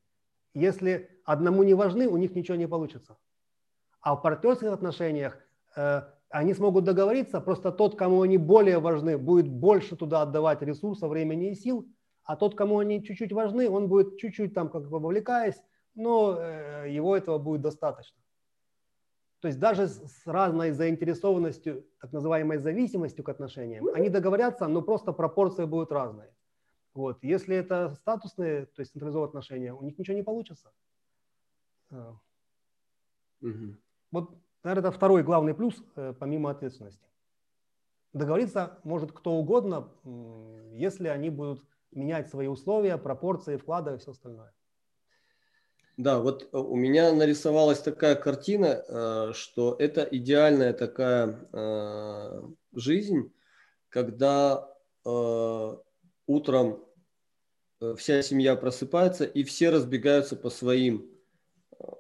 Если одному не важны, у них ничего не получится. А в партнерских отношениях они смогут договориться, просто тот, кому они более важны, будет больше туда отдавать ресурсов, времени и сил, а тот, кому они чуть-чуть важны, он будет чуть-чуть там как бы вовлекаясь, но его этого будет достаточно. То есть даже с разной заинтересованностью, так называемой зависимостью к отношениям, они договорятся, но просто пропорции будут разные. Вот. Если это статусные, то есть централизованные отношения, у них ничего не получится. Угу. Вот, наверное, это второй главный плюс, помимо ответственности. Договориться может кто угодно, если они будут менять свои условия, пропорции, вклады и все остальное. Да, вот у меня нарисовалась такая картина, что это идеальная такая жизнь, когда утром вся семья просыпается и все разбегаются по своим,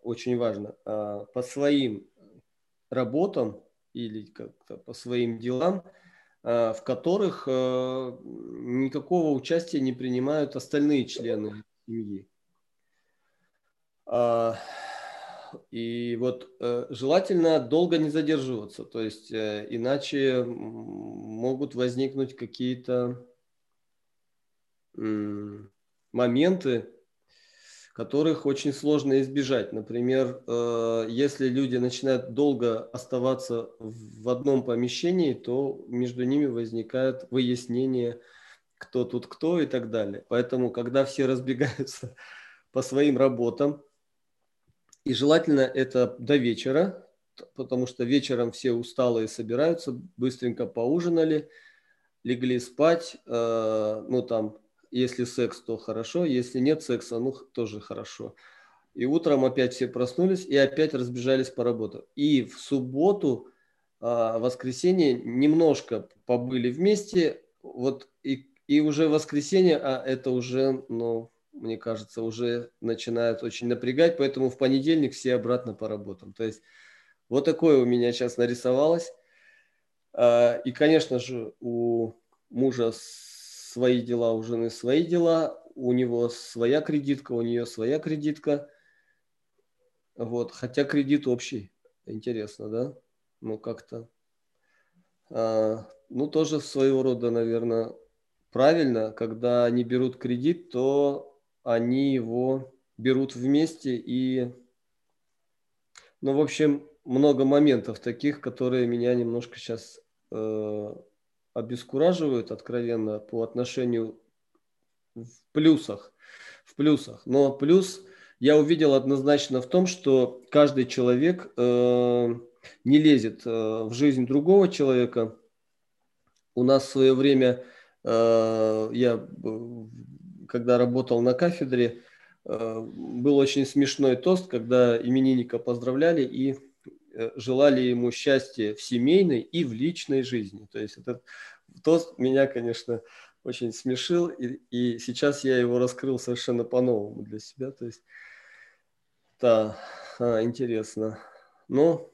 очень важно, по своим работам или как-то по своим делам, в которых никакого участия не принимают остальные члены семьи. И вот желательно долго не задерживаться, то есть иначе могут возникнуть какие-то моменты, которых очень сложно избежать. Например, если люди начинают долго оставаться в одном помещении, то между ними возникает выяснение, кто тут кто и так далее. Поэтому, когда все разбегаются по своим работам, и желательно это до вечера, потому что вечером все усталые собираются, быстренько поужинали, легли спать, ну там, если секс, то хорошо, если нет секса, ну тоже хорошо. И утром опять все проснулись и опять разбежались по работе. И в субботу, воскресенье немножко побыли вместе, вот и уже воскресенье, а это уже, ну, мне кажется, уже начинают очень напрягать, поэтому в понедельник все обратно по работам. То есть вот такое у меня сейчас нарисовалось. И, конечно же, у мужа свои дела, у жены свои дела, у него своя кредитка, у нее своя кредитка. Вот, хотя кредит общий. Интересно, да? Ну, как-то. Ну, тоже своего рода, наверное, правильно. Когда они берут кредит, то они его берут вместе и, ну, в общем, много моментов таких, которые меня немножко сейчас обескураживают, откровенно, по отношению в плюсах. Но плюс я увидел однозначно в том, что каждый человек не лезет в жизнь другого человека. У нас в свое время я... когда работал на кафедре, был очень смешной тост, когда именинника поздравляли и желали ему счастья в семейной и в личной жизни. То есть этот тост меня, конечно, очень смешил, и сейчас я его раскрыл совершенно по-новому для себя. То есть, да, интересно. Но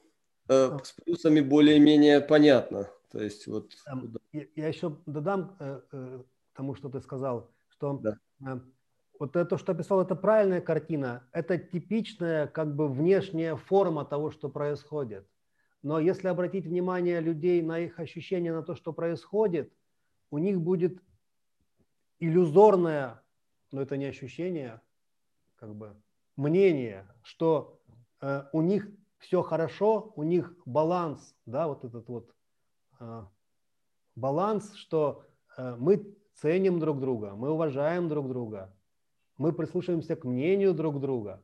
с плюсами более-менее понятно. То есть вот... Я еще додам тому, что ты сказал, что... Да. Вот то, что описал, это правильная картина, это типичная как бы внешняя форма того, что происходит. Но если обратить внимание людей на их ощущения, на то, что происходит, у них будет иллюзорное, но это не ощущение, как бы мнение, что у них все хорошо, у них баланс, да, вот этот вот баланс, что мы ценим друг друга, мы уважаем друг друга, мы прислушиваемся к мнению друг друга.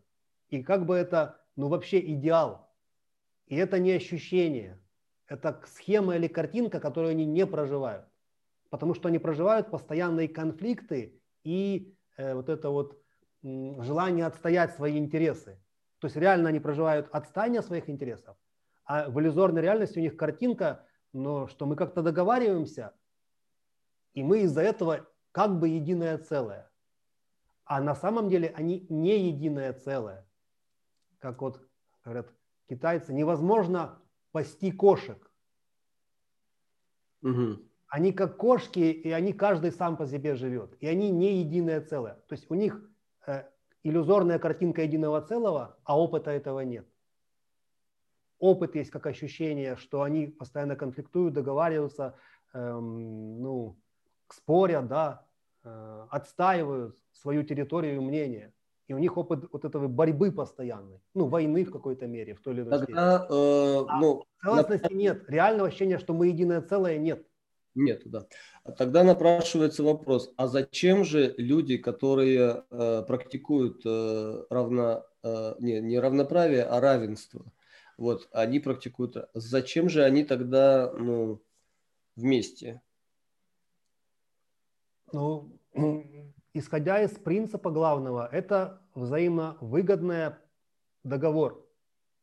И как бы это, ну, вообще идеал. И это не ощущение. Это схема или картинка, которую они не проживают. Потому что они проживают постоянные конфликты и вот это вот желание отстоять свои интересы. То есть реально они проживают отстаивание своих интересов, а в иллюзорной реальности у них картинка, но что мы как-то договариваемся, и мы из-за этого как бы единое целое. А на самом деле они не единое целое. Как вот говорят китайцы, невозможно пасти кошек. Угу. Они как кошки, и они каждый сам по себе живет. И они не единое целое. То есть у них иллюзорная картинка единого целого, а опыта этого нет. Опыт есть как ощущение, что они постоянно конфликтуют, договариваются, спорят, да, отстаивают свою территорию и мнение. И у них опыт вот этой борьбы постоянной, войны в какой-то мере, в той или иной степени. Целостности нет, реального ощущения, что мы единое целое, нет. Нет, да. Тогда напрашивается вопрос, а зачем же люди, которые практикуют не равноправие, а равенство, вот, они практикуют, зачем же они тогда вместе? Исходя из принципа главного, это взаимовыгодный договор.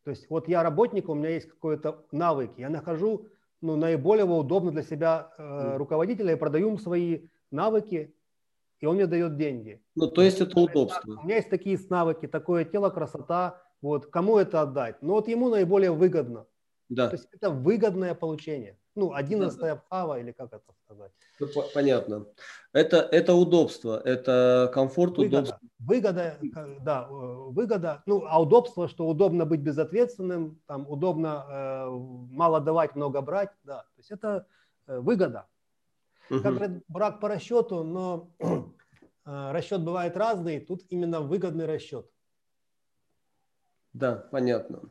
То есть вот я работник, у меня есть какой-то навык, я нахожу наиболее удобно для себя руководителя и продаю им свои навыки, и он мне дает деньги. То есть это удобство. У меня есть такие навыки, такое тело, красота. Вот, кому это отдать? Вот ему наиболее выгодно. Да. То есть это выгодное получение. 11-е право, или как это сказать? Понятно. Это удобство, это комфорт, удобство. Выгода. Удобство, что удобно быть безответственным, там, удобно мало давать, много брать. Да. То есть это выгода. Угу. Как говорят, брак по расчету, но расчет бывает разный. Тут именно выгодный расчет. Да, понятно.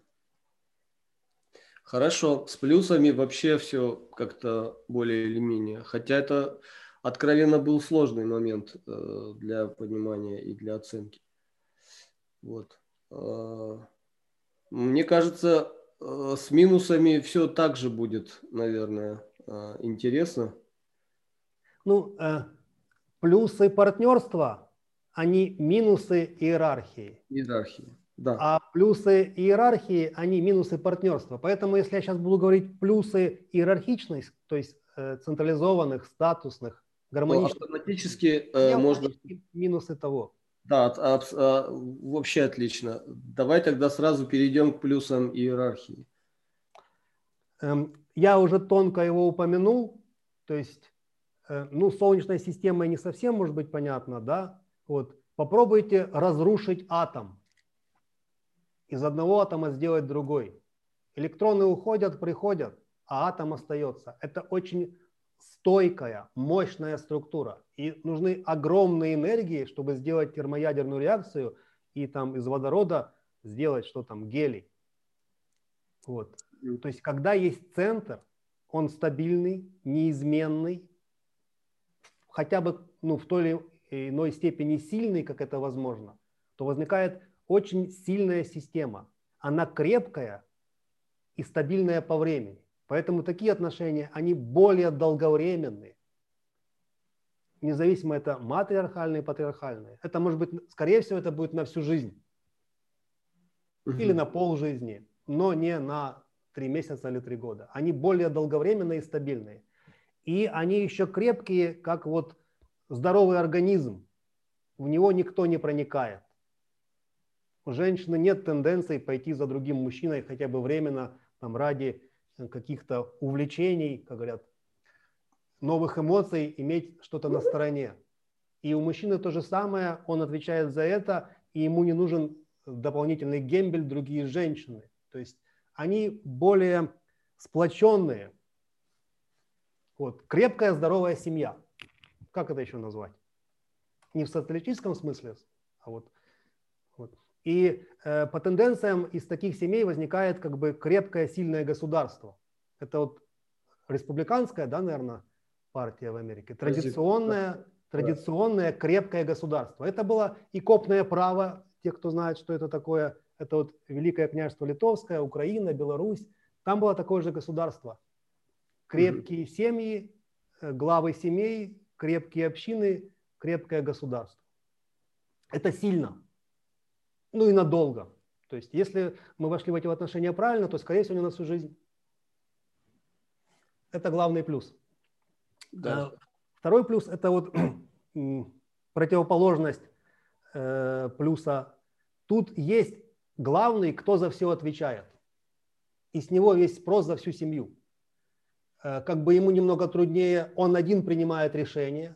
Хорошо, с плюсами вообще все как-то более или менее. Хотя это откровенно был сложный момент для понимания и для оценки. Вот. Мне кажется, с минусами все так же будет, наверное, интересно. Плюсы партнерства, они минусы иерархии. Да. А плюсы иерархии, они минусы партнерства. Поэтому, если я сейчас буду говорить плюсы иерархичных, то есть централизованных, статусных, гармоничных, автоматически можно... Минусы того. Да, вообще отлично. Давай тогда сразу перейдем к плюсам иерархии. Я уже тонко его упомянул. То есть, солнечная система не совсем может быть понятна, да? Вот. Попробуйте разрушить атом. Из одного атома сделать другой. Электроны уходят, приходят, а атом остается. Это очень стойкая, мощная структура. И нужны огромные энергии, чтобы сделать термоядерную реакцию и там из водорода сделать, что там, гелий. Вот. То есть, когда есть центр, он стабильный, неизменный, хотя бы в той или иной степени сильный, как это возможно, то возникает... Очень сильная система. Она крепкая и стабильная по времени. Поэтому такие отношения, они более долговременные. Независимо, это матриархальные, патриархальные. Это может быть, скорее всего, это будет на всю жизнь. Или на полжизни, но не на 3 месяца или 3 года. Они более долговременные и стабильные. И они еще крепкие, как вот здоровый организм. В него никто не проникает. У женщины нет тенденции пойти за другим мужчиной хотя бы временно там, ради каких-то увлечений, как говорят, новых эмоций, иметь что-то на стороне. И у мужчины то же самое, он отвечает за это, и ему не нужен дополнительный гембель, другие женщины. То есть они более сплоченные. Вот. Крепкая, здоровая семья. Как это еще назвать? Не в социалистическом смысле, а вот. И по тенденциям из таких семей возникает как бы крепкое, сильное государство. Это вот республиканская, да, наверное, партия в Америке. Традиционное крепкое государство. Это было и копное право, те, кто знает, что это такое. Это вот Великое княжество Литовское, Украина, Беларусь. Там было такое же государство. Крепкие семьи, главы семей, крепкие общины, крепкое государство. это сильно, ну и надолго. То есть если мы вошли в эти отношения правильно, то, скорее всего, на всю жизнь. Это главный плюс. Да. Второй плюс – это вот противоположность плюса. Тут есть главный, кто за все отвечает. И с него весь спрос за всю семью. Как бы ему немного труднее, он один принимает решение.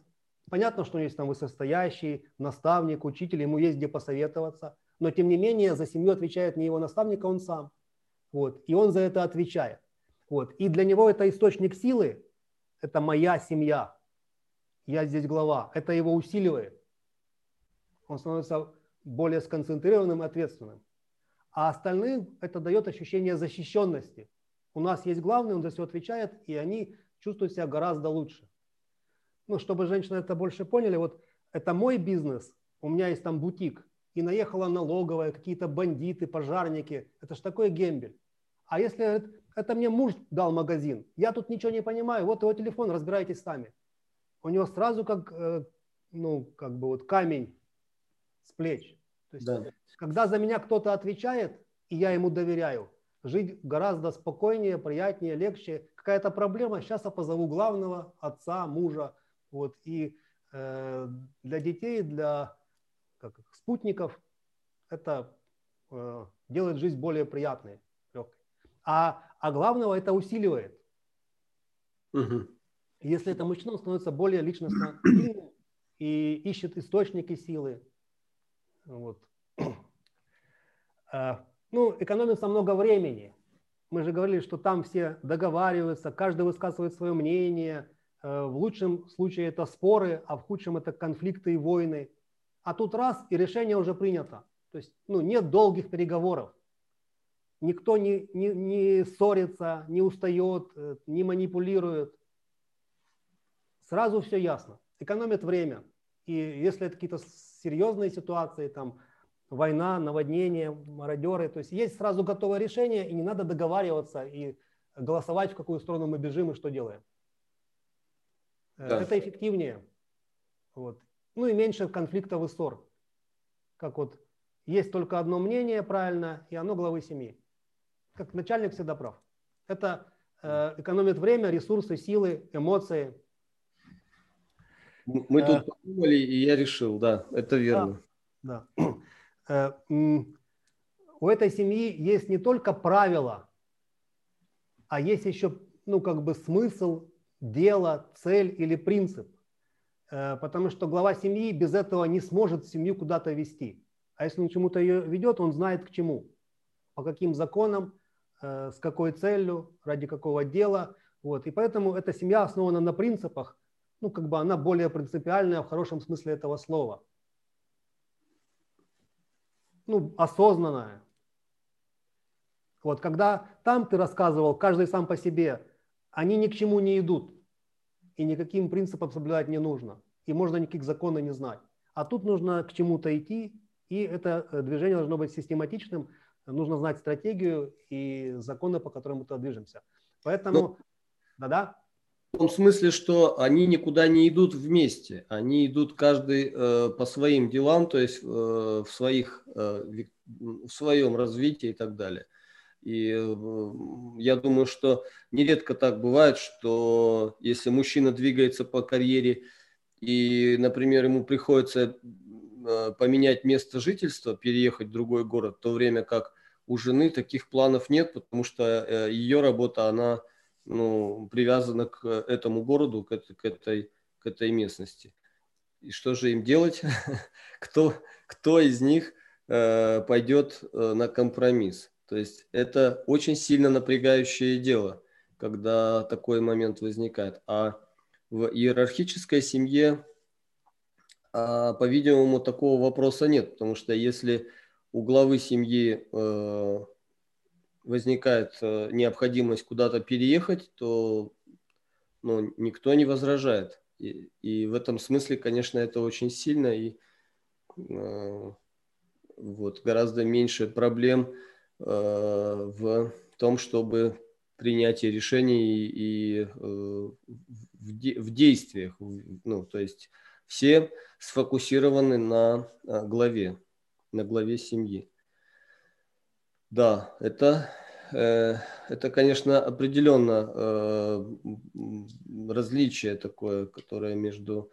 Понятно, что есть там высокостоящий, наставник, учитель, ему есть где посоветоваться. Но тем не менее за семью отвечает не его наставник, а он сам. Вот. И он за это отвечает. Вот. И для него это источник силы. Это моя семья. Я здесь глава. Это его усиливает. Он становится более сконцентрированным и ответственным. А остальным это дает ощущение защищенности. У нас есть главный, он за все отвечает, и они чувствуют себя гораздо лучше. Ну, чтобы женщины это больше поняли, вот это мой бизнес, у меня есть там бутик, и наехала налоговая, какие-то бандиты, пожарники. Это ж такой гембель. А если это мне муж дал магазин, я тут ничего не понимаю, вот его телефон, разбирайтесь сами. У него сразу как, ну, как бы вот камень с плеч. То есть, да. Когда за меня кто-то отвечает, и я ему доверяю, жить гораздо спокойнее, приятнее, легче. Какая-то проблема, сейчас я позову главного, отца, мужа. Вот. И для детей, для спутников это делает жизнь более приятной, легкой. А главного это усиливает. Угу. Если это мужчина, он становится более личностно сильным и ищет источники силы. Вот. Ну, экономится много времени. Мы же говорили, что там все договариваются, каждый высказывает свое мнение. В лучшем случае это споры, а в худшем это конфликты и войны. А тут раз, и решение уже принято. То есть ну, нет долгих переговоров. Никто не ссорится, не устает, не манипулирует. Сразу все ясно. Экономит время. И если это какие-то серьезные ситуации, там война, наводнение, мародеры, то есть есть сразу готовое решение, и не надо договариваться и голосовать, в какую сторону мы бежим и что делаем. Да. Это эффективнее. Вот. Ну и меньше конфликтов и ссор. Как вот есть только одно мнение правильно, и оно главы семьи. Как начальник всегда прав. Это экономит время, ресурсы, силы, эмоции. Мы тут подумали, и я решил, да, это верно. Да, да. У этой семьи есть не только правила, а есть еще, ну, как бы смысл, дело, цель или принцип. Потому что глава семьи без этого не сможет семью куда-то вести. А если он к чему-то ее ведет, он знает к чему. По каким законам, с какой целью, ради какого дела. Вот. И поэтому эта семья основана на принципах. Ну, как бы она более принципиальная в хорошем смысле этого слова. Ну, осознанная. Вот когда там ты рассказывал, каждый сам по себе, они ни к чему не идут. И никаким принципам соблюдать не нужно. И можно никаких законов не знать. А тут нужно к чему-то идти, и это движение должно быть систематичным. Нужно знать стратегию и законы, по которым мы туда движемся. Поэтому, да-да. В том смысле, что они никуда не идут вместе. Они идут каждый по своим делам, то есть в своем развитии и так далее. И я думаю, что нередко так бывает, что если мужчина двигается по карьере и, например, ему приходится поменять место жительства, переехать в другой город, в то время как у жены таких планов нет, потому что ее работа, она ну, привязана к этому городу, к этой местности. И что же им делать? Кто из них пойдет на компромисс? То есть это очень сильно напрягающее дело, когда такой момент возникает. А в иерархической семье, по-видимому, такого вопроса нет. Потому что если у главы семьи возникает необходимость куда-то переехать, то ну, никто не возражает. И в этом смысле, конечно, это очень сильно. И вот, гораздо меньше проблем в том, чтобы принятие решений и в действиях. Ну, то есть все сфокусированы на главе семьи. Да, это, конечно, определенно различие такое, которое между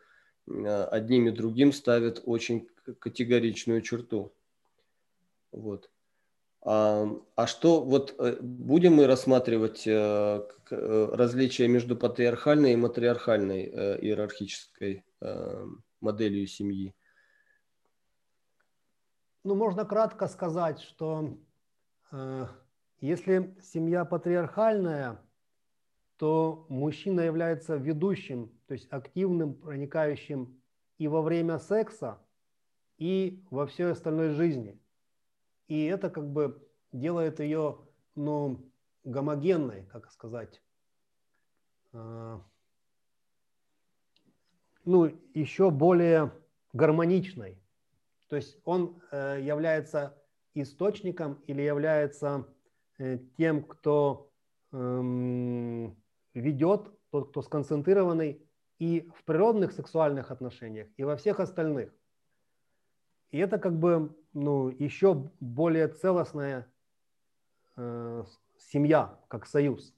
одним и другим ставит очень категоричную черту. Вот. А что, вот будем мы рассматривать различия между патриархальной и матриархальной иерархической моделью семьи? Ну, можно кратко сказать, что если семья патриархальная, то мужчина является ведущим, то есть активным, проникающим и во время секса, и во всей остальной жизни. И это как бы делает ее, ну, гомогенной, как сказать. Ну, еще более гармоничной. То есть он является источником или является тем, кто ведет, тот, кто сконцентрированный и в природных сексуальных отношениях, и во всех остальных. И это как бы, ну, еще более целостная семья, как союз.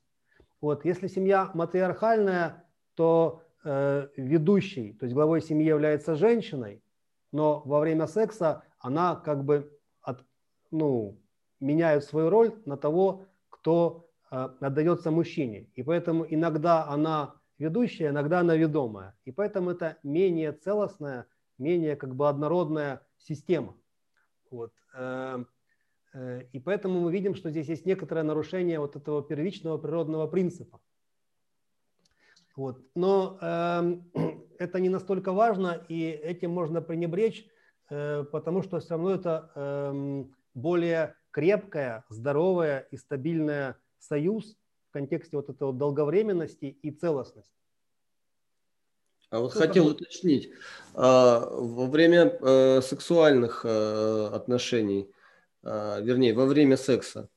Вот, если семья матриархальная, то ведущей, то есть главой семьи является женщиной, но во время секса она как бы меняет свою роль на того, кто отдается мужчине. И поэтому иногда она ведущая, иногда она ведомая. И поэтому это менее целостная, менее как бы однородная система. Вот. И поэтому мы видим, что здесь есть некоторое нарушение вот этого первичного природного принципа. Вот. Но это не настолько важно, и этим можно пренебречь, потому что все равно это более крепкая, здоровая и стабильная союз в контексте вот этого долговременности и целостности. А вот хотел уточнить, во время сексуальных отношений, вернее, во время секса,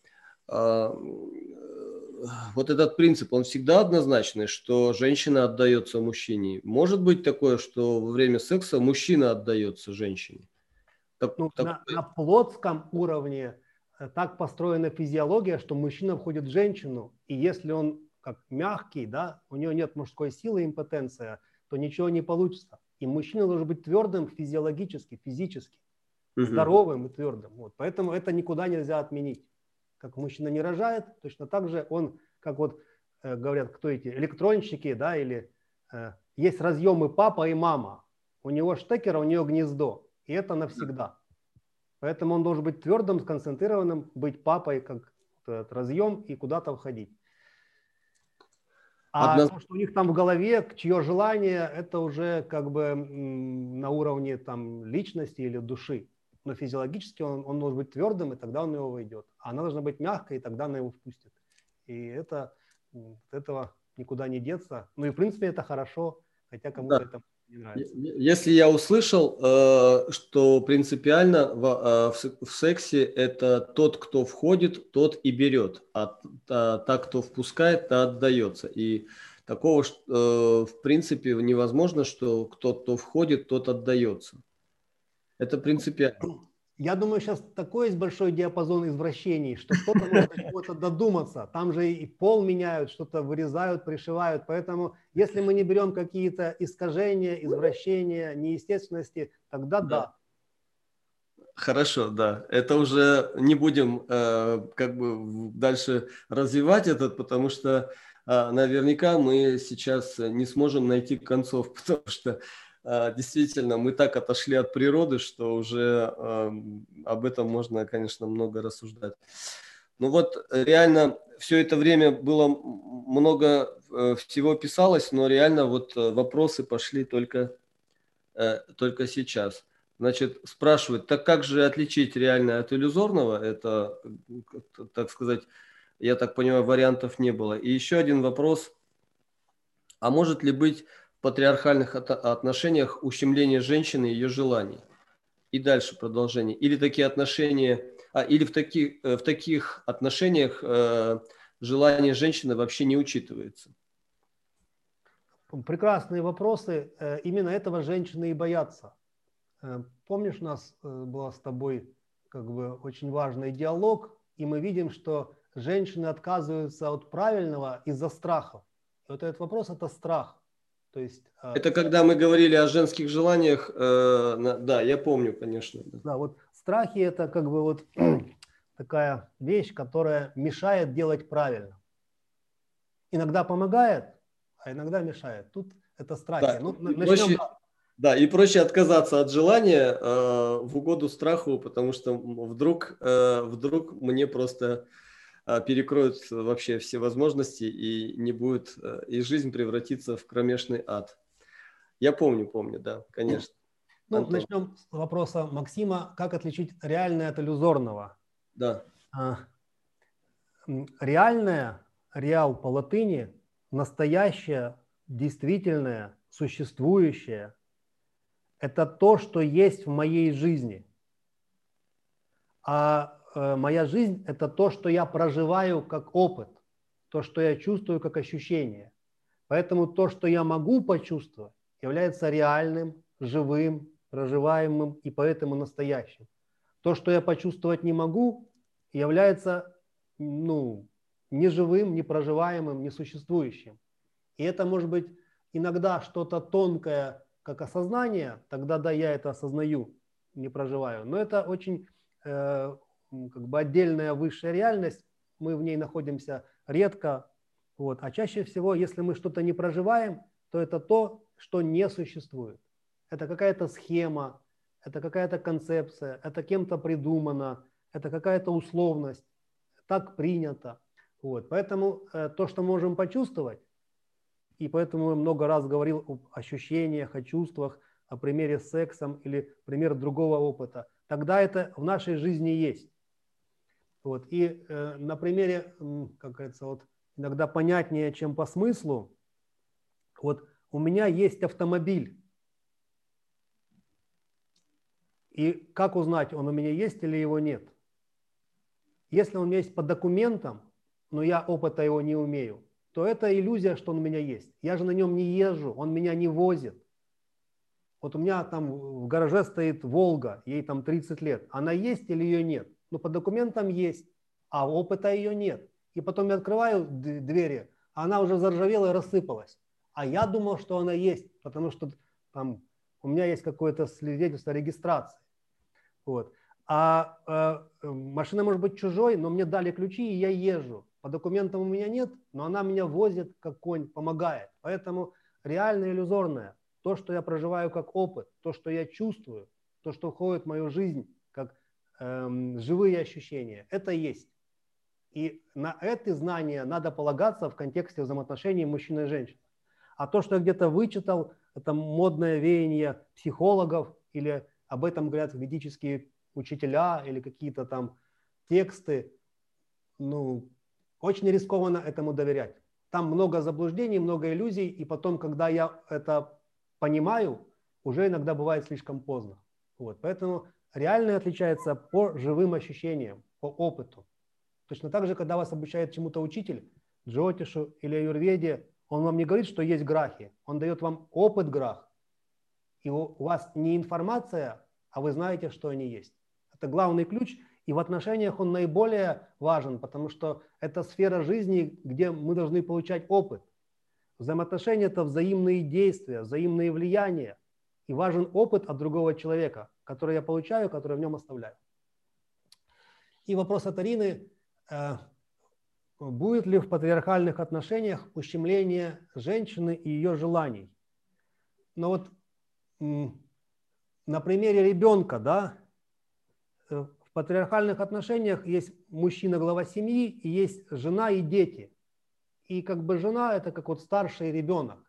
вот этот принцип, он всегда однозначный, что женщина отдается мужчине. Может быть такое, что во время секса мужчина отдается женщине? На плотском уровне так построена физиология, что мужчина входит в женщину, и если он как мягкий, да, у него нет мужской силы, импотенция, то ничего не получится. И мужчина должен быть твердым физиологически, физически, здоровым и твердым. Вот. Поэтому это никуда нельзя отменить. Как мужчина не рожает, точно так же он, как вот говорят, кто эти электронщики, да, или есть разъемы папа и мама. У него штекер, у него гнездо. И это навсегда. Поэтому он должен быть твердым, сконцентрированным, быть папой, как этот разъем, и куда-то входить. А то, что у них там в голове, чье желание, это уже как бы на уровне там личности или души. Но физиологически он должен быть твердым, и тогда он в него войдет. А она должна быть мягкой, и тогда она его впустит. И это, от этого никуда не деться. Ну и в принципе это хорошо, хотя кому-то это не нравится. Если я услышал, что принципиально в сексе это тот, кто входит, тот и берет, а та, кто впускает, та отдается. И такого, в принципе, невозможно, что кто входит, тот отдается. Это принципиально. Я думаю, сейчас такой есть большой диапазон извращений, что кто-то может чего-то додуматься. Там же и пол меняют, что-то вырезают, пришивают. Поэтому если мы не берем какие-то искажения, извращения, неестественности, тогда да. Хорошо, да. Это уже не будем как бы дальше развивать этот, потому что наверняка мы сейчас не сможем найти концов, потому что действительно, мы так отошли от природы, что уже об этом можно, конечно, много рассуждать. Ну вот, реально, все это время было много всего писалось, но реально вот вопросы пошли только сейчас. Значит, спрашивают, так как же отличить реальное от иллюзорного? Это, так сказать, я так понимаю, вариантов не было. И еще один вопрос. А может ли быть в патриархальных отношениях ущемление женщины и ее желаний? И дальше продолжение. Или такие отношения, или в таких отношениях желание женщины вообще не учитывается? Прекрасные вопросы. Именно этого женщины и боятся. Помнишь, у нас был с тобой как бы очень важный диалог, и мы видим, что женщины отказываются от правильного из-за страха. И вот этот вопрос – это страх. То есть, это когда мы говорили о женских желаниях, да, я помню, конечно. Да, вот страхи – это как бы вот такая вещь, которая мешает делать правильно. Иногда помогает, а иногда мешает. Тут это страхи. Да, ну, проще отказаться от желания в угоду страху, потому что вдруг мне просто перекроют вообще все возможности, и не будет, и жизнь превратится в кромешный ад. Я помню, да, конечно. Ну, начнем с вопроса Максима: как отличить реальное от иллюзорного? Да. Реальное, реал по латыни, настоящее, действительное, существующее. Это то, что есть в моей жизни. А моя жизнь – это то, что я проживаю как опыт, то, что я чувствую как ощущение. Поэтому то, что я могу почувствовать, является реальным, живым, проживаемым и поэтому настоящим. То, что я почувствовать не могу, является неживым, непроживаемым, несуществующим. И это может быть иногда что-то тонкое, как осознание, тогда да, я это осознаю, не проживаю. Но это очень как бы отдельная высшая реальность, мы в ней находимся редко. Вот. А чаще всего, если мы что-то не проживаем, то это то, что не существует. Это какая-то схема, это какая-то концепция, это кем-то придумано, это какая-то условность, так принято. Вот. Поэтому то, что можем почувствовать, и поэтому я много раз говорил об ощущениях, о чувствах, о примере с сексом или пример другого опыта. Тогда это в нашей жизни есть. Вот. И на примере, как говорится, вот иногда понятнее, чем по смыслу. Вот у меня есть автомобиль. И как узнать, он у меня есть или его нет? Если он у меня есть по документам, но я опыта его не умею, то это иллюзия, что он у меня есть. Я же на нем не езжу, он меня не возит. Вот у меня там в гараже стоит «Волга», ей там 30 лет. Она есть или ее нет? Ну, по документам есть, а опыта ее нет. И потом я открываю двери, она уже заржавела и рассыпалась. А я думал, что она есть, потому что там у меня есть какое-то свидетельство регистрации. Вот. А машина может быть чужой, но мне дали ключи, и я езжу. По документам у меня нет, но она меня возит как конь, помогает. Поэтому реальное и иллюзорное. То, что я проживаю как опыт, то, что я чувствую, то, что входит в мою жизнь, как живые ощущения, это есть. И на эти знания надо полагаться в контексте взаимоотношений мужчины и женщины. А то, что я где-то вычитал, это модное веяние психологов, или об этом говорят ведические учителя, или какие-то там тексты, очень рискованно этому доверять. Там много заблуждений, много иллюзий, и потом, когда я это понимаю, уже иногда бывает слишком поздно. Вот. Поэтому реальное отличается по живым ощущениям, по опыту. Точно так же, когда вас обучает чему-то учитель, Джотишу или аюрведе, он вам не говорит, что есть грахи. Он дает вам опыт грах. И у вас не информация, а вы знаете, что они есть. Это главный ключ. И в отношениях он наиболее важен, потому что это сфера жизни, где мы должны получать опыт. Взаимоотношения – это взаимные действия, взаимные влияния. И важен опыт от другого человека, который я получаю, который в нем оставляю. И вопрос от Арины. Будет ли в патриархальных отношениях ущемление женщины и ее желаний? Но вот на примере ребенка, да, в патриархальных отношениях есть мужчина, глава семьи, и есть жена и дети. И как бы жена – это как вот старший ребенок.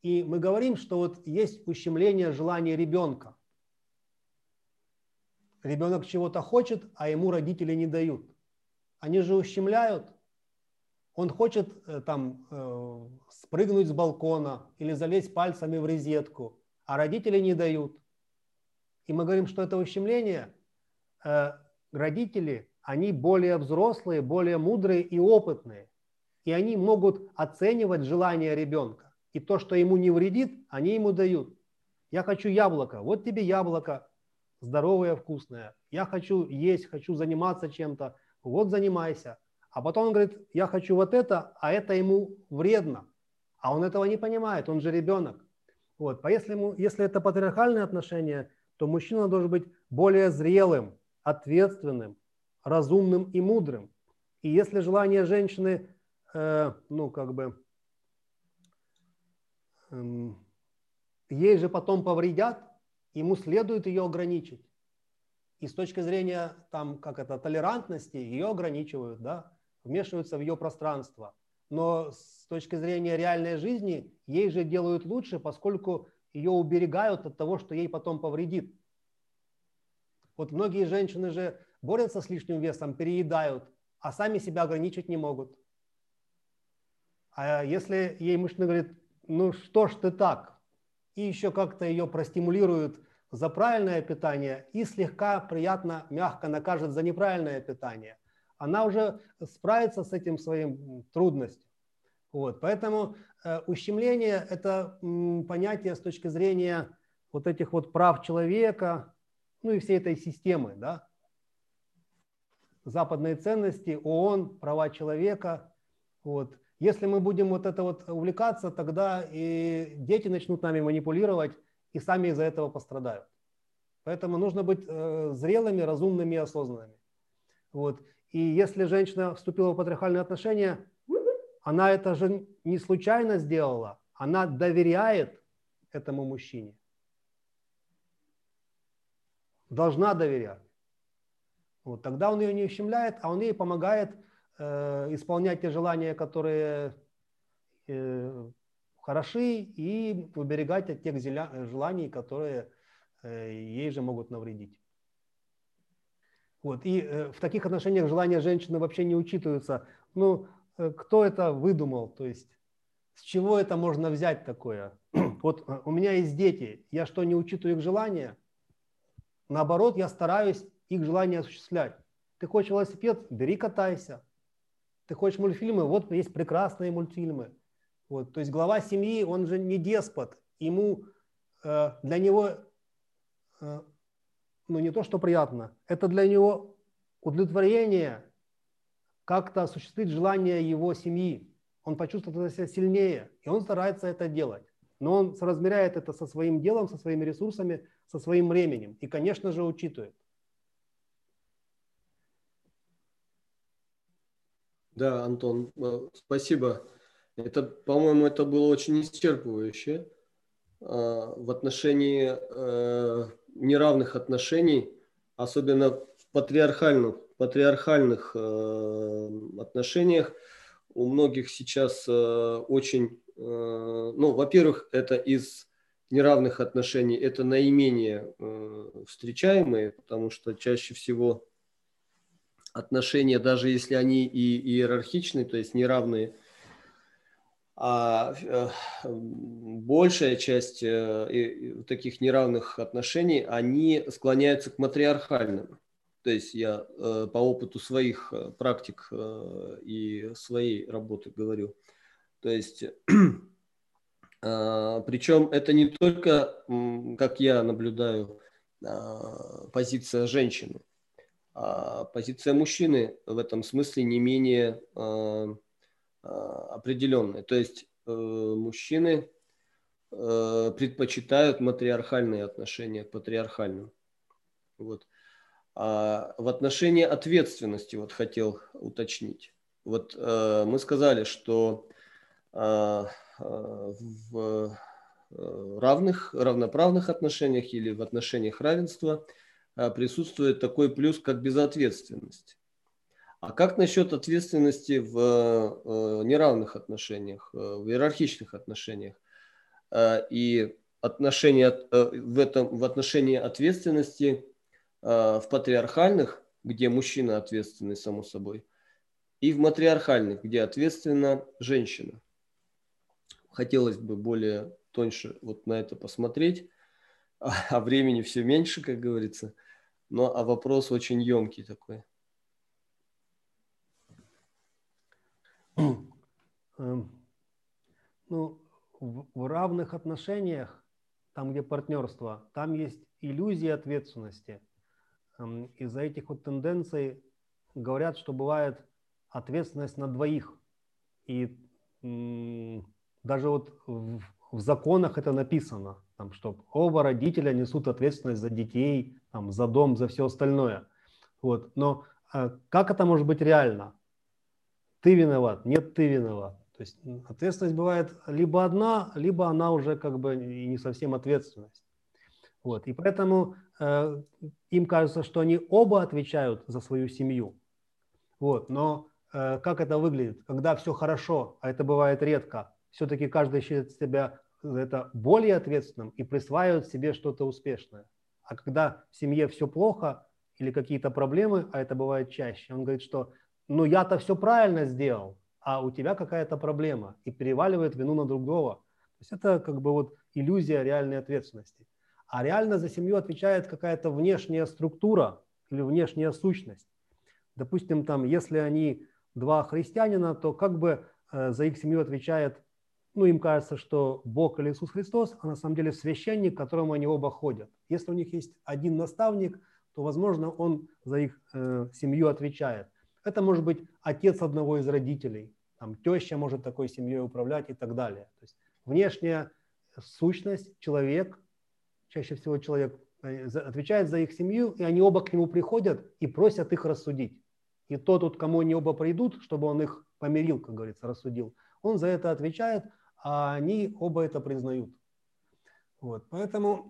И мы говорим, что вот есть ущемление желаний ребенка. Ребенок чего-то хочет, а ему родители не дают. Они же ущемляют. Он хочет там спрыгнуть с балкона или залезть пальцами в розетку, а родители не дают. И мы говорим, что это ущемление. Родители, они более взрослые, более мудрые и опытные. И они могут оценивать желания ребенка. И то, что ему не вредит, они ему дают. Я хочу яблоко. Вот тебе яблоко. Здоровое, вкусное. Я хочу есть, хочу заниматься чем-то. Вот занимайся. А потом он говорит, я хочу вот это, а это ему вредно. А он этого не понимает, он же ребенок. Вот. А если это патриархальные отношения, то мужчина должен быть более зрелым, ответственным, разумным и мудрым. И если желание женщины, ей же потом повредят, ему следует ее ограничить. И с точки зрения толерантности ее ограничивают, да? Вмешиваются в ее пространство. Но с точки зрения реальной жизни ей же делают лучше, поскольку ее уберегают от того, что ей потом повредит. Вот многие женщины же борются с лишним весом, переедают, а сами себя ограничить не могут. А если ей мужчина говорит, ну что ж ты так, и еще как-то ее простимулируют за правильное питание и слегка приятно, мягко накажет за неправильное питание, она уже справится с этим своим трудностью. Вот. Поэтому ущемление – это понятие с точки зрения вот этих вот прав человека, ну и всей этой системы, да? Западные ценности, ООН, права человека. Вот. Если мы будем увлекаться, тогда и дети начнут нами манипулировать, и сами из-за этого пострадают. Поэтому нужно быть зрелыми, разумными и осознанными. Вот. И если женщина вступила в патриархальные отношения, она это же не случайно сделала, она доверяет этому мужчине. Должна доверять. Вот. Тогда он ее не ущемляет, а он ей помогает исполнять те желания, которые хороши, и уберегать от тех желаний, которые ей же могут навредить. Вот. И в таких отношениях желания женщины вообще не учитываются. Ну, кто это выдумал? То есть, с чего это можно взять такое? Вот у меня есть дети, я что, не учитываю их желания? Наоборот, я стараюсь их желания осуществлять. Ты хочешь велосипед? Бери, катайся. Ты хочешь мультфильмы? Вот есть прекрасные мультфильмы. Вот. То есть глава семьи, он же не деспот. Ему, для него, не то, что приятно, это для него удовлетворение как-то осуществить желание его семьи. Он почувствовал себя сильнее, и он старается это делать. Но он соразмеряет это со своим делом, со своими ресурсами, со своим временем. И, конечно же, учитывает. Да, Антон, спасибо. Это, по-моему, это было очень исчерпывающе в отношении неравных отношений, особенно в патриархальных отношениях. У многих сейчас очень, во-первых, это из неравных отношений, это наименее встречаемые, потому что чаще всего отношения, даже если они и иерархичны, то есть неравные, а большая часть таких неравных отношений, они склоняются к матриархальным. То есть я по опыту своих практик и своей работы говорю. То есть, причем это не только, как я наблюдаю, позиция женщины. А позиция мужчины в этом смысле не менее определенная. То есть мужчины предпочитают матриархальные отношения к патриархальным. Вот. А в отношении ответственности хотел уточнить. Мы сказали, что в равноправных отношениях или в отношениях равенства присутствует такой плюс, как безответственность. А как насчет ответственности в неравных отношениях, в иерархичных отношениях? И в отношении ответственности в патриархальных, где мужчина ответственный, само собой, и в матриархальных, где ответственна женщина. Хотелось бы более тоньше на это посмотреть. А времени все меньше, как говорится. Но вопрос очень емкий такой. В равных отношениях там, где партнерство, там есть иллюзия ответственности. Из-за этих вот тенденций говорят, что бывает ответственность на двоих. И даже вот в законах это написано, там, что оба родителя несут ответственность за детей, там, за дом, за все остальное. Вот. Но как это может быть реально? Ты виноват, нет, ты виноват. То есть ответственность бывает либо одна, либо она уже как бы и не совсем ответственность. Вот. И поэтому им кажется, что они оба отвечают за свою семью. Вот. Но как это выглядит? Когда все хорошо, а это бывает редко, все-таки каждый считает себя за это более ответственным и присваивает себе что-то успешное. А когда в семье все плохо или какие-то проблемы, а это бывает чаще, он говорит, что «ну я-то все правильно сделал, а у тебя какая-то проблема», и переваливает вину на другого. То есть это как бы вот иллюзия реальной ответственности. А реально за семью отвечает какая-то внешняя структура или внешняя сущность. Допустим, там, если они два христианина, то как бы за их семью отвечает, ну, им кажется, что Бог или Иисус Христос, а на самом деле священник, к которому они оба ходят. Если у них есть один наставник, то, возможно, он за их семью отвечает. Это может быть отец одного из родителей, там, теща может такой семьей управлять и так далее. То есть внешняя сущность, человек, чаще всего человек, отвечает за их семью, и они оба к нему приходят и просят их рассудить. И тот, к кому они оба придут, чтобы он их помирил, как говорится, рассудил, он за это отвечает, а они оба это признают. Вот. Поэтому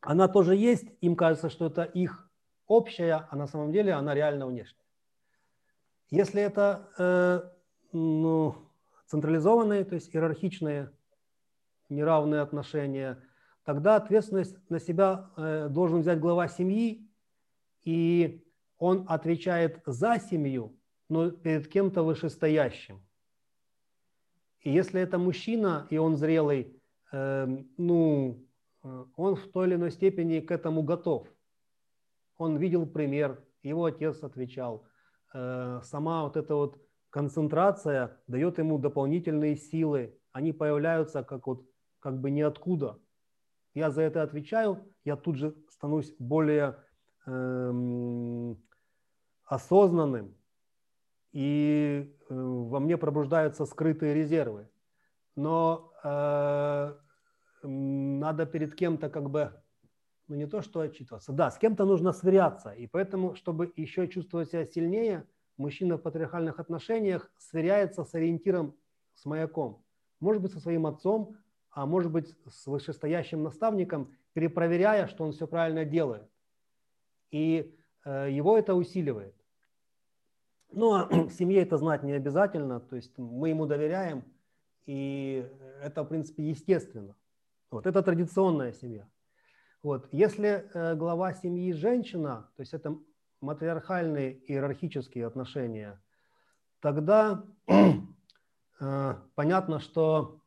она тоже есть, им кажется, что это их общая, а на самом деле она реально внешняя. Если это ну, централизованные, то есть иерархичные, неравные отношения, тогда ответственность на себя должен взять глава семьи, и он отвечает за семью, но перед кем-то вышестоящим. И если это мужчина, и он зрелый, ну, он в той или иной степени к этому готов. Он видел пример, его отец отвечал. Сама вот эта вот концентрация дает ему дополнительные силы. Они появляются как бы ниоткуда. Я за это отвечаю, я тут же становлюсь более осознанным, и во мне пробуждаются скрытые резервы. Но надо перед кем-то как бы, ну не то что отчитываться, да, с кем-то нужно сверяться. И поэтому, чтобы еще чувствовать себя сильнее, мужчина в патриархальных отношениях сверяется с ориентиром, с маяком. Может быть, со своим отцом, а может быть, с вышестоящим наставником, перепроверяя, что он все правильно делает. И его это усиливает. Ну, а семье это знать не обязательно, то есть мы ему доверяем, и это, в принципе, естественно. Вот, это традиционная семья. Вот, если глава семьи женщина, то есть это матриархальные иерархические отношения, тогда понятно, что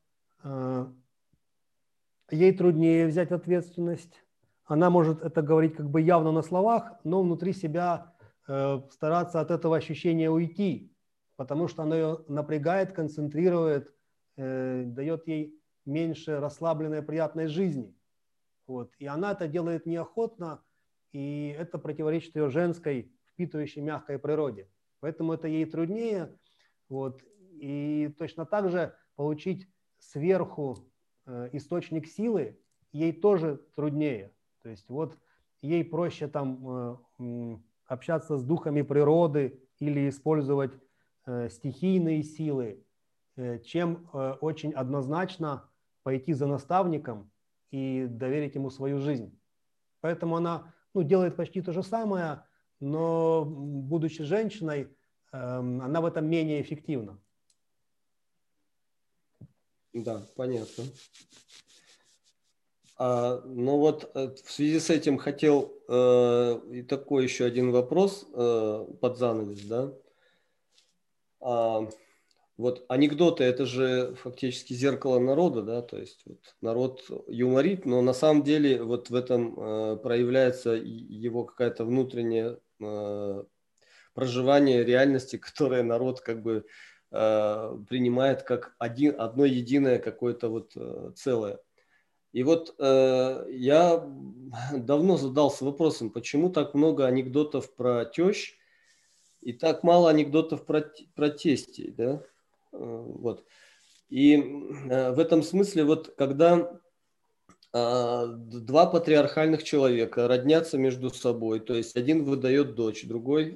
ей труднее взять ответственность. Она может это говорить как бы явно на словах, но внутри себя стараться от этого ощущения уйти, потому что оно ее напрягает, концентрирует, дает ей меньше расслабленной приятной жизни. Вот. И она это делает неохотно, и это противоречит ее женской, впитывающей мягкой природе. Поэтому это ей труднее. Вот. И точно так же получить сверху источник силы ей тоже труднее. То есть вот ей проще там общаться с духами природы или использовать стихийные силы, чем очень однозначно пойти за наставником и доверить ему свою жизнь. Поэтому она, ну, делает почти то же самое, но, будучи женщиной, она в этом менее эффективна. Да, понятно. Ну вот в связи с этим хотел и такой еще один вопрос под занавес, да? Вот анекдоты, это же фактически зеркало народа, да, то есть вот, народ юморит, но на самом деле вот в этом проявляется его какая-то внутренняя проживание реальности, которое народ как бы принимает как одно единое какое-то вот целое. И вот я давно задался вопросом, почему так много анекдотов про тещ и так мало анекдотов про тестей, да? Вот. И в этом смысле, вот когда два патриархальных человека роднятся между собой, то есть один выдает дочь, другой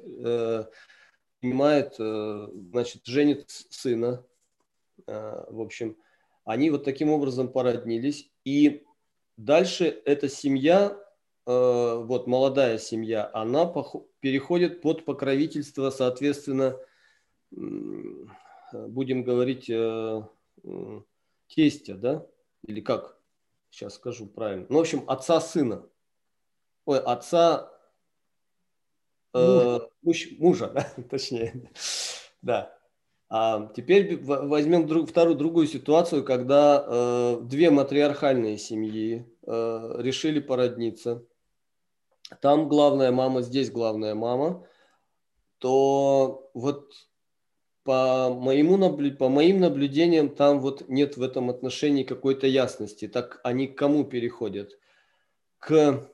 принимает, значит, женит сына, в общем, они вот таким образом породнились. И дальше эта семья, вот молодая семья, она переходит под покровительство, соответственно, будем говорить, тестя, да? Или как? Сейчас скажу правильно. Ну, в общем, отца сына. Ой, отца мужа, да? Точнее. Да. А теперь возьмем другую ситуацию, когда две матриархальные семьи решили породниться. Там главная мама, здесь главная мама. То вот по моим наблюдениям там вот нет в этом отношении какой-то ясности. Так они к кому переходят? К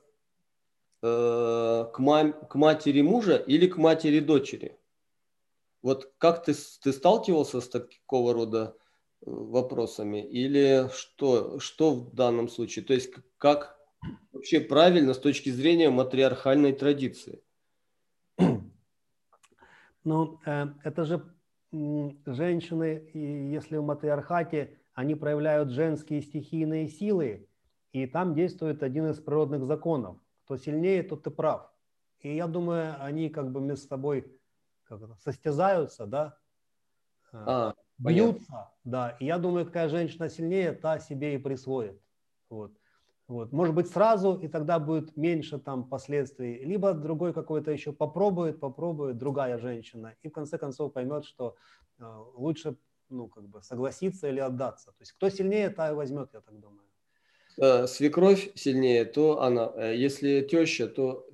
матери мужа или к матери дочери? Вот как ты сталкивался с такого рода вопросами? Или что в данном случае? То есть как вообще правильно с точки зрения матриархальной традиции? Ну, это же женщины, если в матриархате, они проявляют женские стихийные силы, и там действует один из природных законов. Кто сильнее, тот и прав. И я думаю, они как бы между собой состязаются, да, бьются, понятно. Да. И я думаю, какая женщина сильнее, та себе и присвоит. Вот. Вот. Может быть, сразу, и тогда будет меньше там последствий. Либо другой какой-то еще попробует другая женщина, и в конце концов поймет, что лучше, ну, как бы согласиться или отдаться. То есть кто сильнее, та и возьмет, я так думаю. Свекровь сильнее, то она. Если теща, то...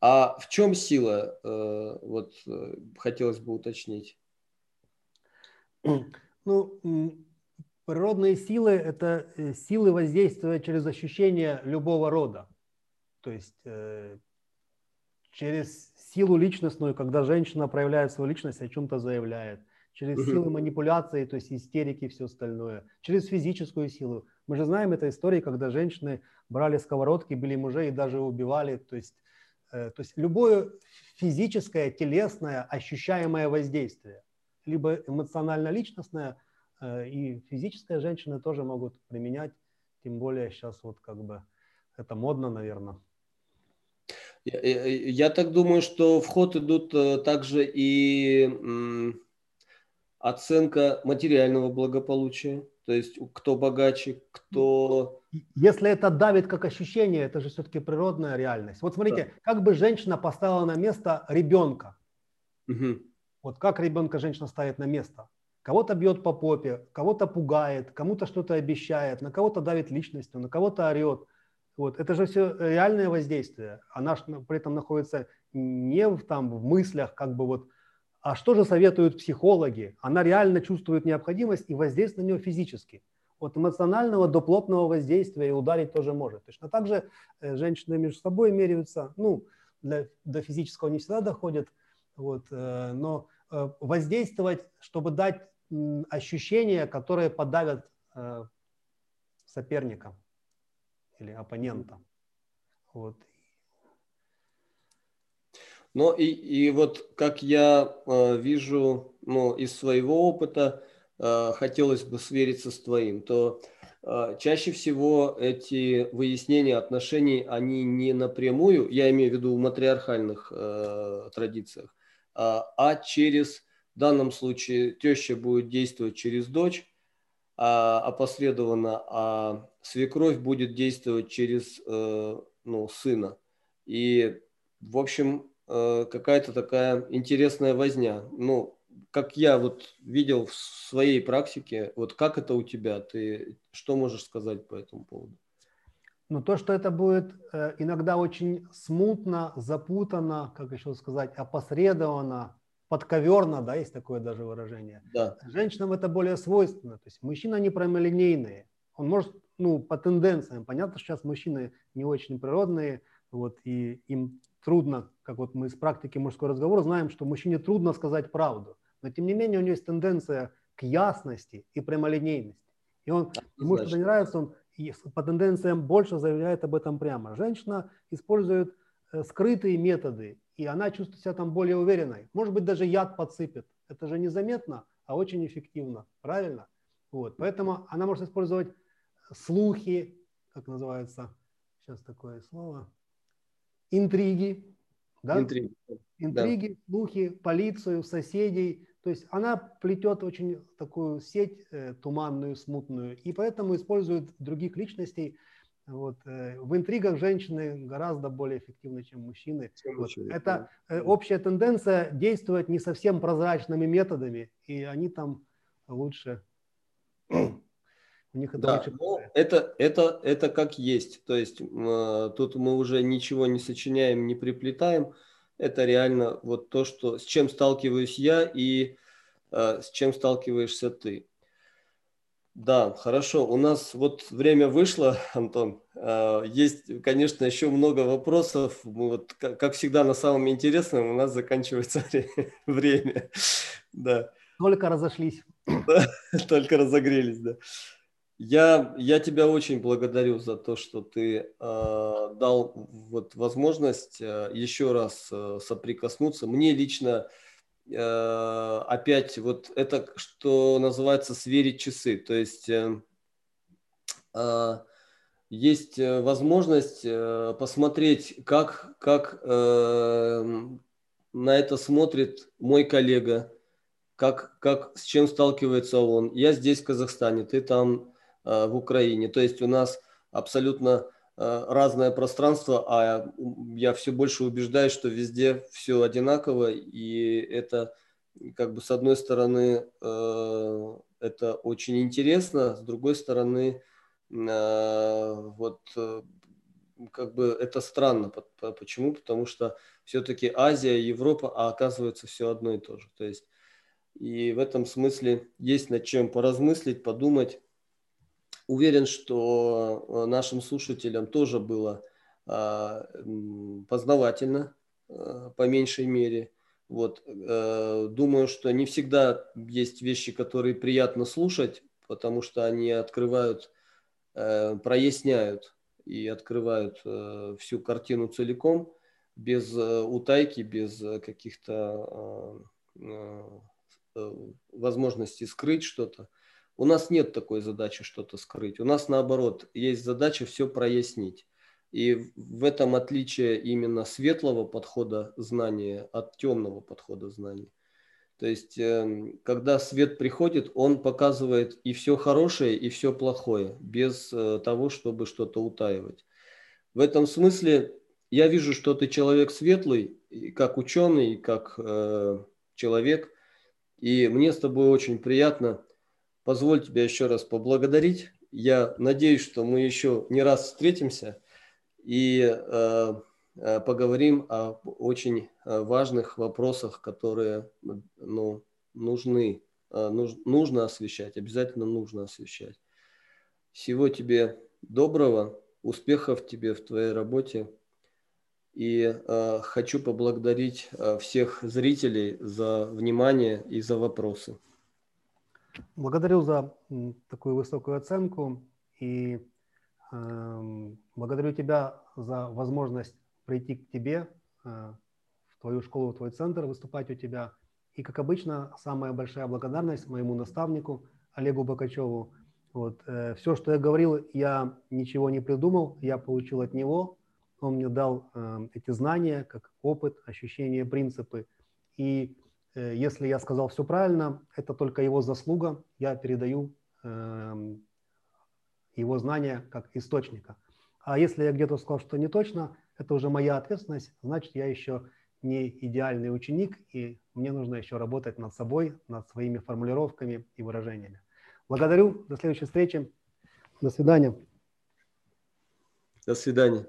А в чем сила, вот хотелось бы уточнить? Ну, природные силы – это силы воздействия через ощущения любого рода. То есть через силу личностную, когда женщина проявляет свою личность, о чем-то заявляет. Через силы манипуляции, то есть истерики и все остальное. Через физическую силу. Мы же знаем эту историю, когда женщины брали сковородки, били мужей и даже убивали, то есть... любое физическое, телесное, ощущаемое воздействие, либо эмоционально-личностное, и физическое женщины тоже могут применять, тем более сейчас вот как бы это модно, наверное. Я так думаю, что в ход идут также и оценка материального благополучия, то есть кто богаче, кто... Если это давит как ощущение, это же все-таки природная реальность. Вот смотрите, да. Как бы женщина поставила на место ребенка. Угу. Вот как ребенка женщина ставит на место. Кого-то бьет по попе, кого-то пугает, кому-то что-то обещает, на кого-то давит личностью, на кого-то орет. Вот. Это же все реальное воздействие. Она при этом находится не в мыслях, как бы вот, а что же советуют психологи? Она реально чувствует необходимость и воздействие на нее физически. От эмоционального до плотного воздействия и ударить тоже может. Точно так же женщины между собой меряются, ну, до физического не всегда доходят, вот, но воздействовать, чтобы дать ощущения, которые подавят соперника или оппонента. Вот. Но и вот как я вижу, ну, из своего опыта, хотелось бы свериться с твоим, то чаще всего эти выяснения отношений, они не напрямую, я имею в виду в матриархальных традициях, а через, в данном случае, теща будет действовать через дочь, опосредованно, а свекровь будет действовать через, ну, сына. И, в общем, какая-то такая интересная возня, ну, как я вот видел в своей практике, вот как это у тебя? Ты что можешь сказать по этому поводу? Ну, то, что это будет иногда очень смутно, запутано, как еще сказать, опосредованно, подковерно, да, есть такое даже выражение. Да. Женщинам это более свойственно. То есть мужчина не прямолинейный. Он может ну, по тенденциям. Понятно, что сейчас мужчины не очень природные, вот, и им трудно, как вот мы из практики мужского разговора знаем, что мужчине трудно сказать правду. Но, тем не менее, у него есть тенденция к ясности и прямолинейности. И он, ему что-то не нравится, он по тенденциям больше заявляет об этом прямо. Женщина использует скрытые методы, и она чувствует себя там более уверенной. Может быть, даже яд подсыпет. Это же незаметно, а очень эффективно. Правильно? Вот. Поэтому она может использовать слухи, как называется, сейчас такое слово, интриги. Да? Интриги, да. Слухи, полицию, соседей. То есть она плетет очень такую сеть туманную, смутную, и поэтому использует других личностей. Вот. В интригах женщины гораздо более эффективны, чем мужчины. Вот. Это общая тенденция действовать не совсем прозрачными методами, и они там лучше. У них это, да, лучше. Ну, это как есть. То есть тут мы уже ничего не сочиняем, не приплетаем. Это реально вот то, что, с чем сталкиваюсь я и с чем сталкиваешься ты. Да, хорошо. У нас вот время вышло, Антон. Есть, конечно, еще много вопросов. Мы вот, как всегда, на самом интересном у нас заканчивается время. Да. Только разошлись. Только разогрелись, да. Я тебя очень благодарю за то, что ты дал вот возможность еще раз соприкоснуться. Мне лично... опять вот это, что называется, сверить часы. То есть есть возможность посмотреть, как на это смотрит мой коллега, как с чем сталкивается он. Я здесь, в Казахстане, ты там, в Украине. То есть у нас абсолютно разное пространство, а я все больше убеждаюсь, что везде все одинаково, и это, как бы, с одной стороны, это очень интересно, с другой стороны, вот, как бы, это странно. Почему? Потому что все-таки Азия, Европа, а оказывается все одно и то же. То есть, и в этом смысле есть над чем поразмыслить, подумать. Уверен, что нашим слушателям тоже было познавательно, по меньшей мере. Вот. Думаю, что не всегда есть вещи, которые приятно слушать, потому что они открывают, проясняют и открывают всю картину целиком, без утайки, без каких-то возможностей скрыть что-то. У нас нет такой задачи что-то скрыть. У нас, наоборот, есть задача все прояснить. И в этом отличие именно светлого подхода знания от темного подхода знания. То есть, когда свет приходит, он показывает и все хорошее, и все плохое, без того, чтобы что-то утаивать. В этом смысле я вижу, что ты человек светлый, и как ученый, и как человек. И мне с тобой очень приятно. Позволь тебя еще раз поблагодарить. Я надеюсь, что мы еще не раз встретимся и поговорим о очень важных вопросах, которые, ну, нужны, нужно освещать, обязательно нужно освещать. Всего тебе доброго, успехов тебе в твоей работе. И хочу поблагодарить всех зрителей за внимание и за вопросы. Благодарю за такую высокую оценку и благодарю тебя за возможность прийти к тебе, в твою школу, в твой центр, выступать у тебя. И, как обычно, самая большая благодарность моему наставнику Олегу Бакачеву. Вот, все, что я говорил, я ничего не придумал, я получил от него. Он мне дал эти знания, как опыт, ощущения, принципы. И если я сказал все правильно, это только его заслуга. Я передаю его знания как источника. А если я где-то сказал, что не точно, это уже моя ответственность. Значит, я еще не идеальный ученик, и мне нужно еще работать над собой, над своими формулировками и выражениями. Благодарю. До следующей встречи. До свидания. До свидания.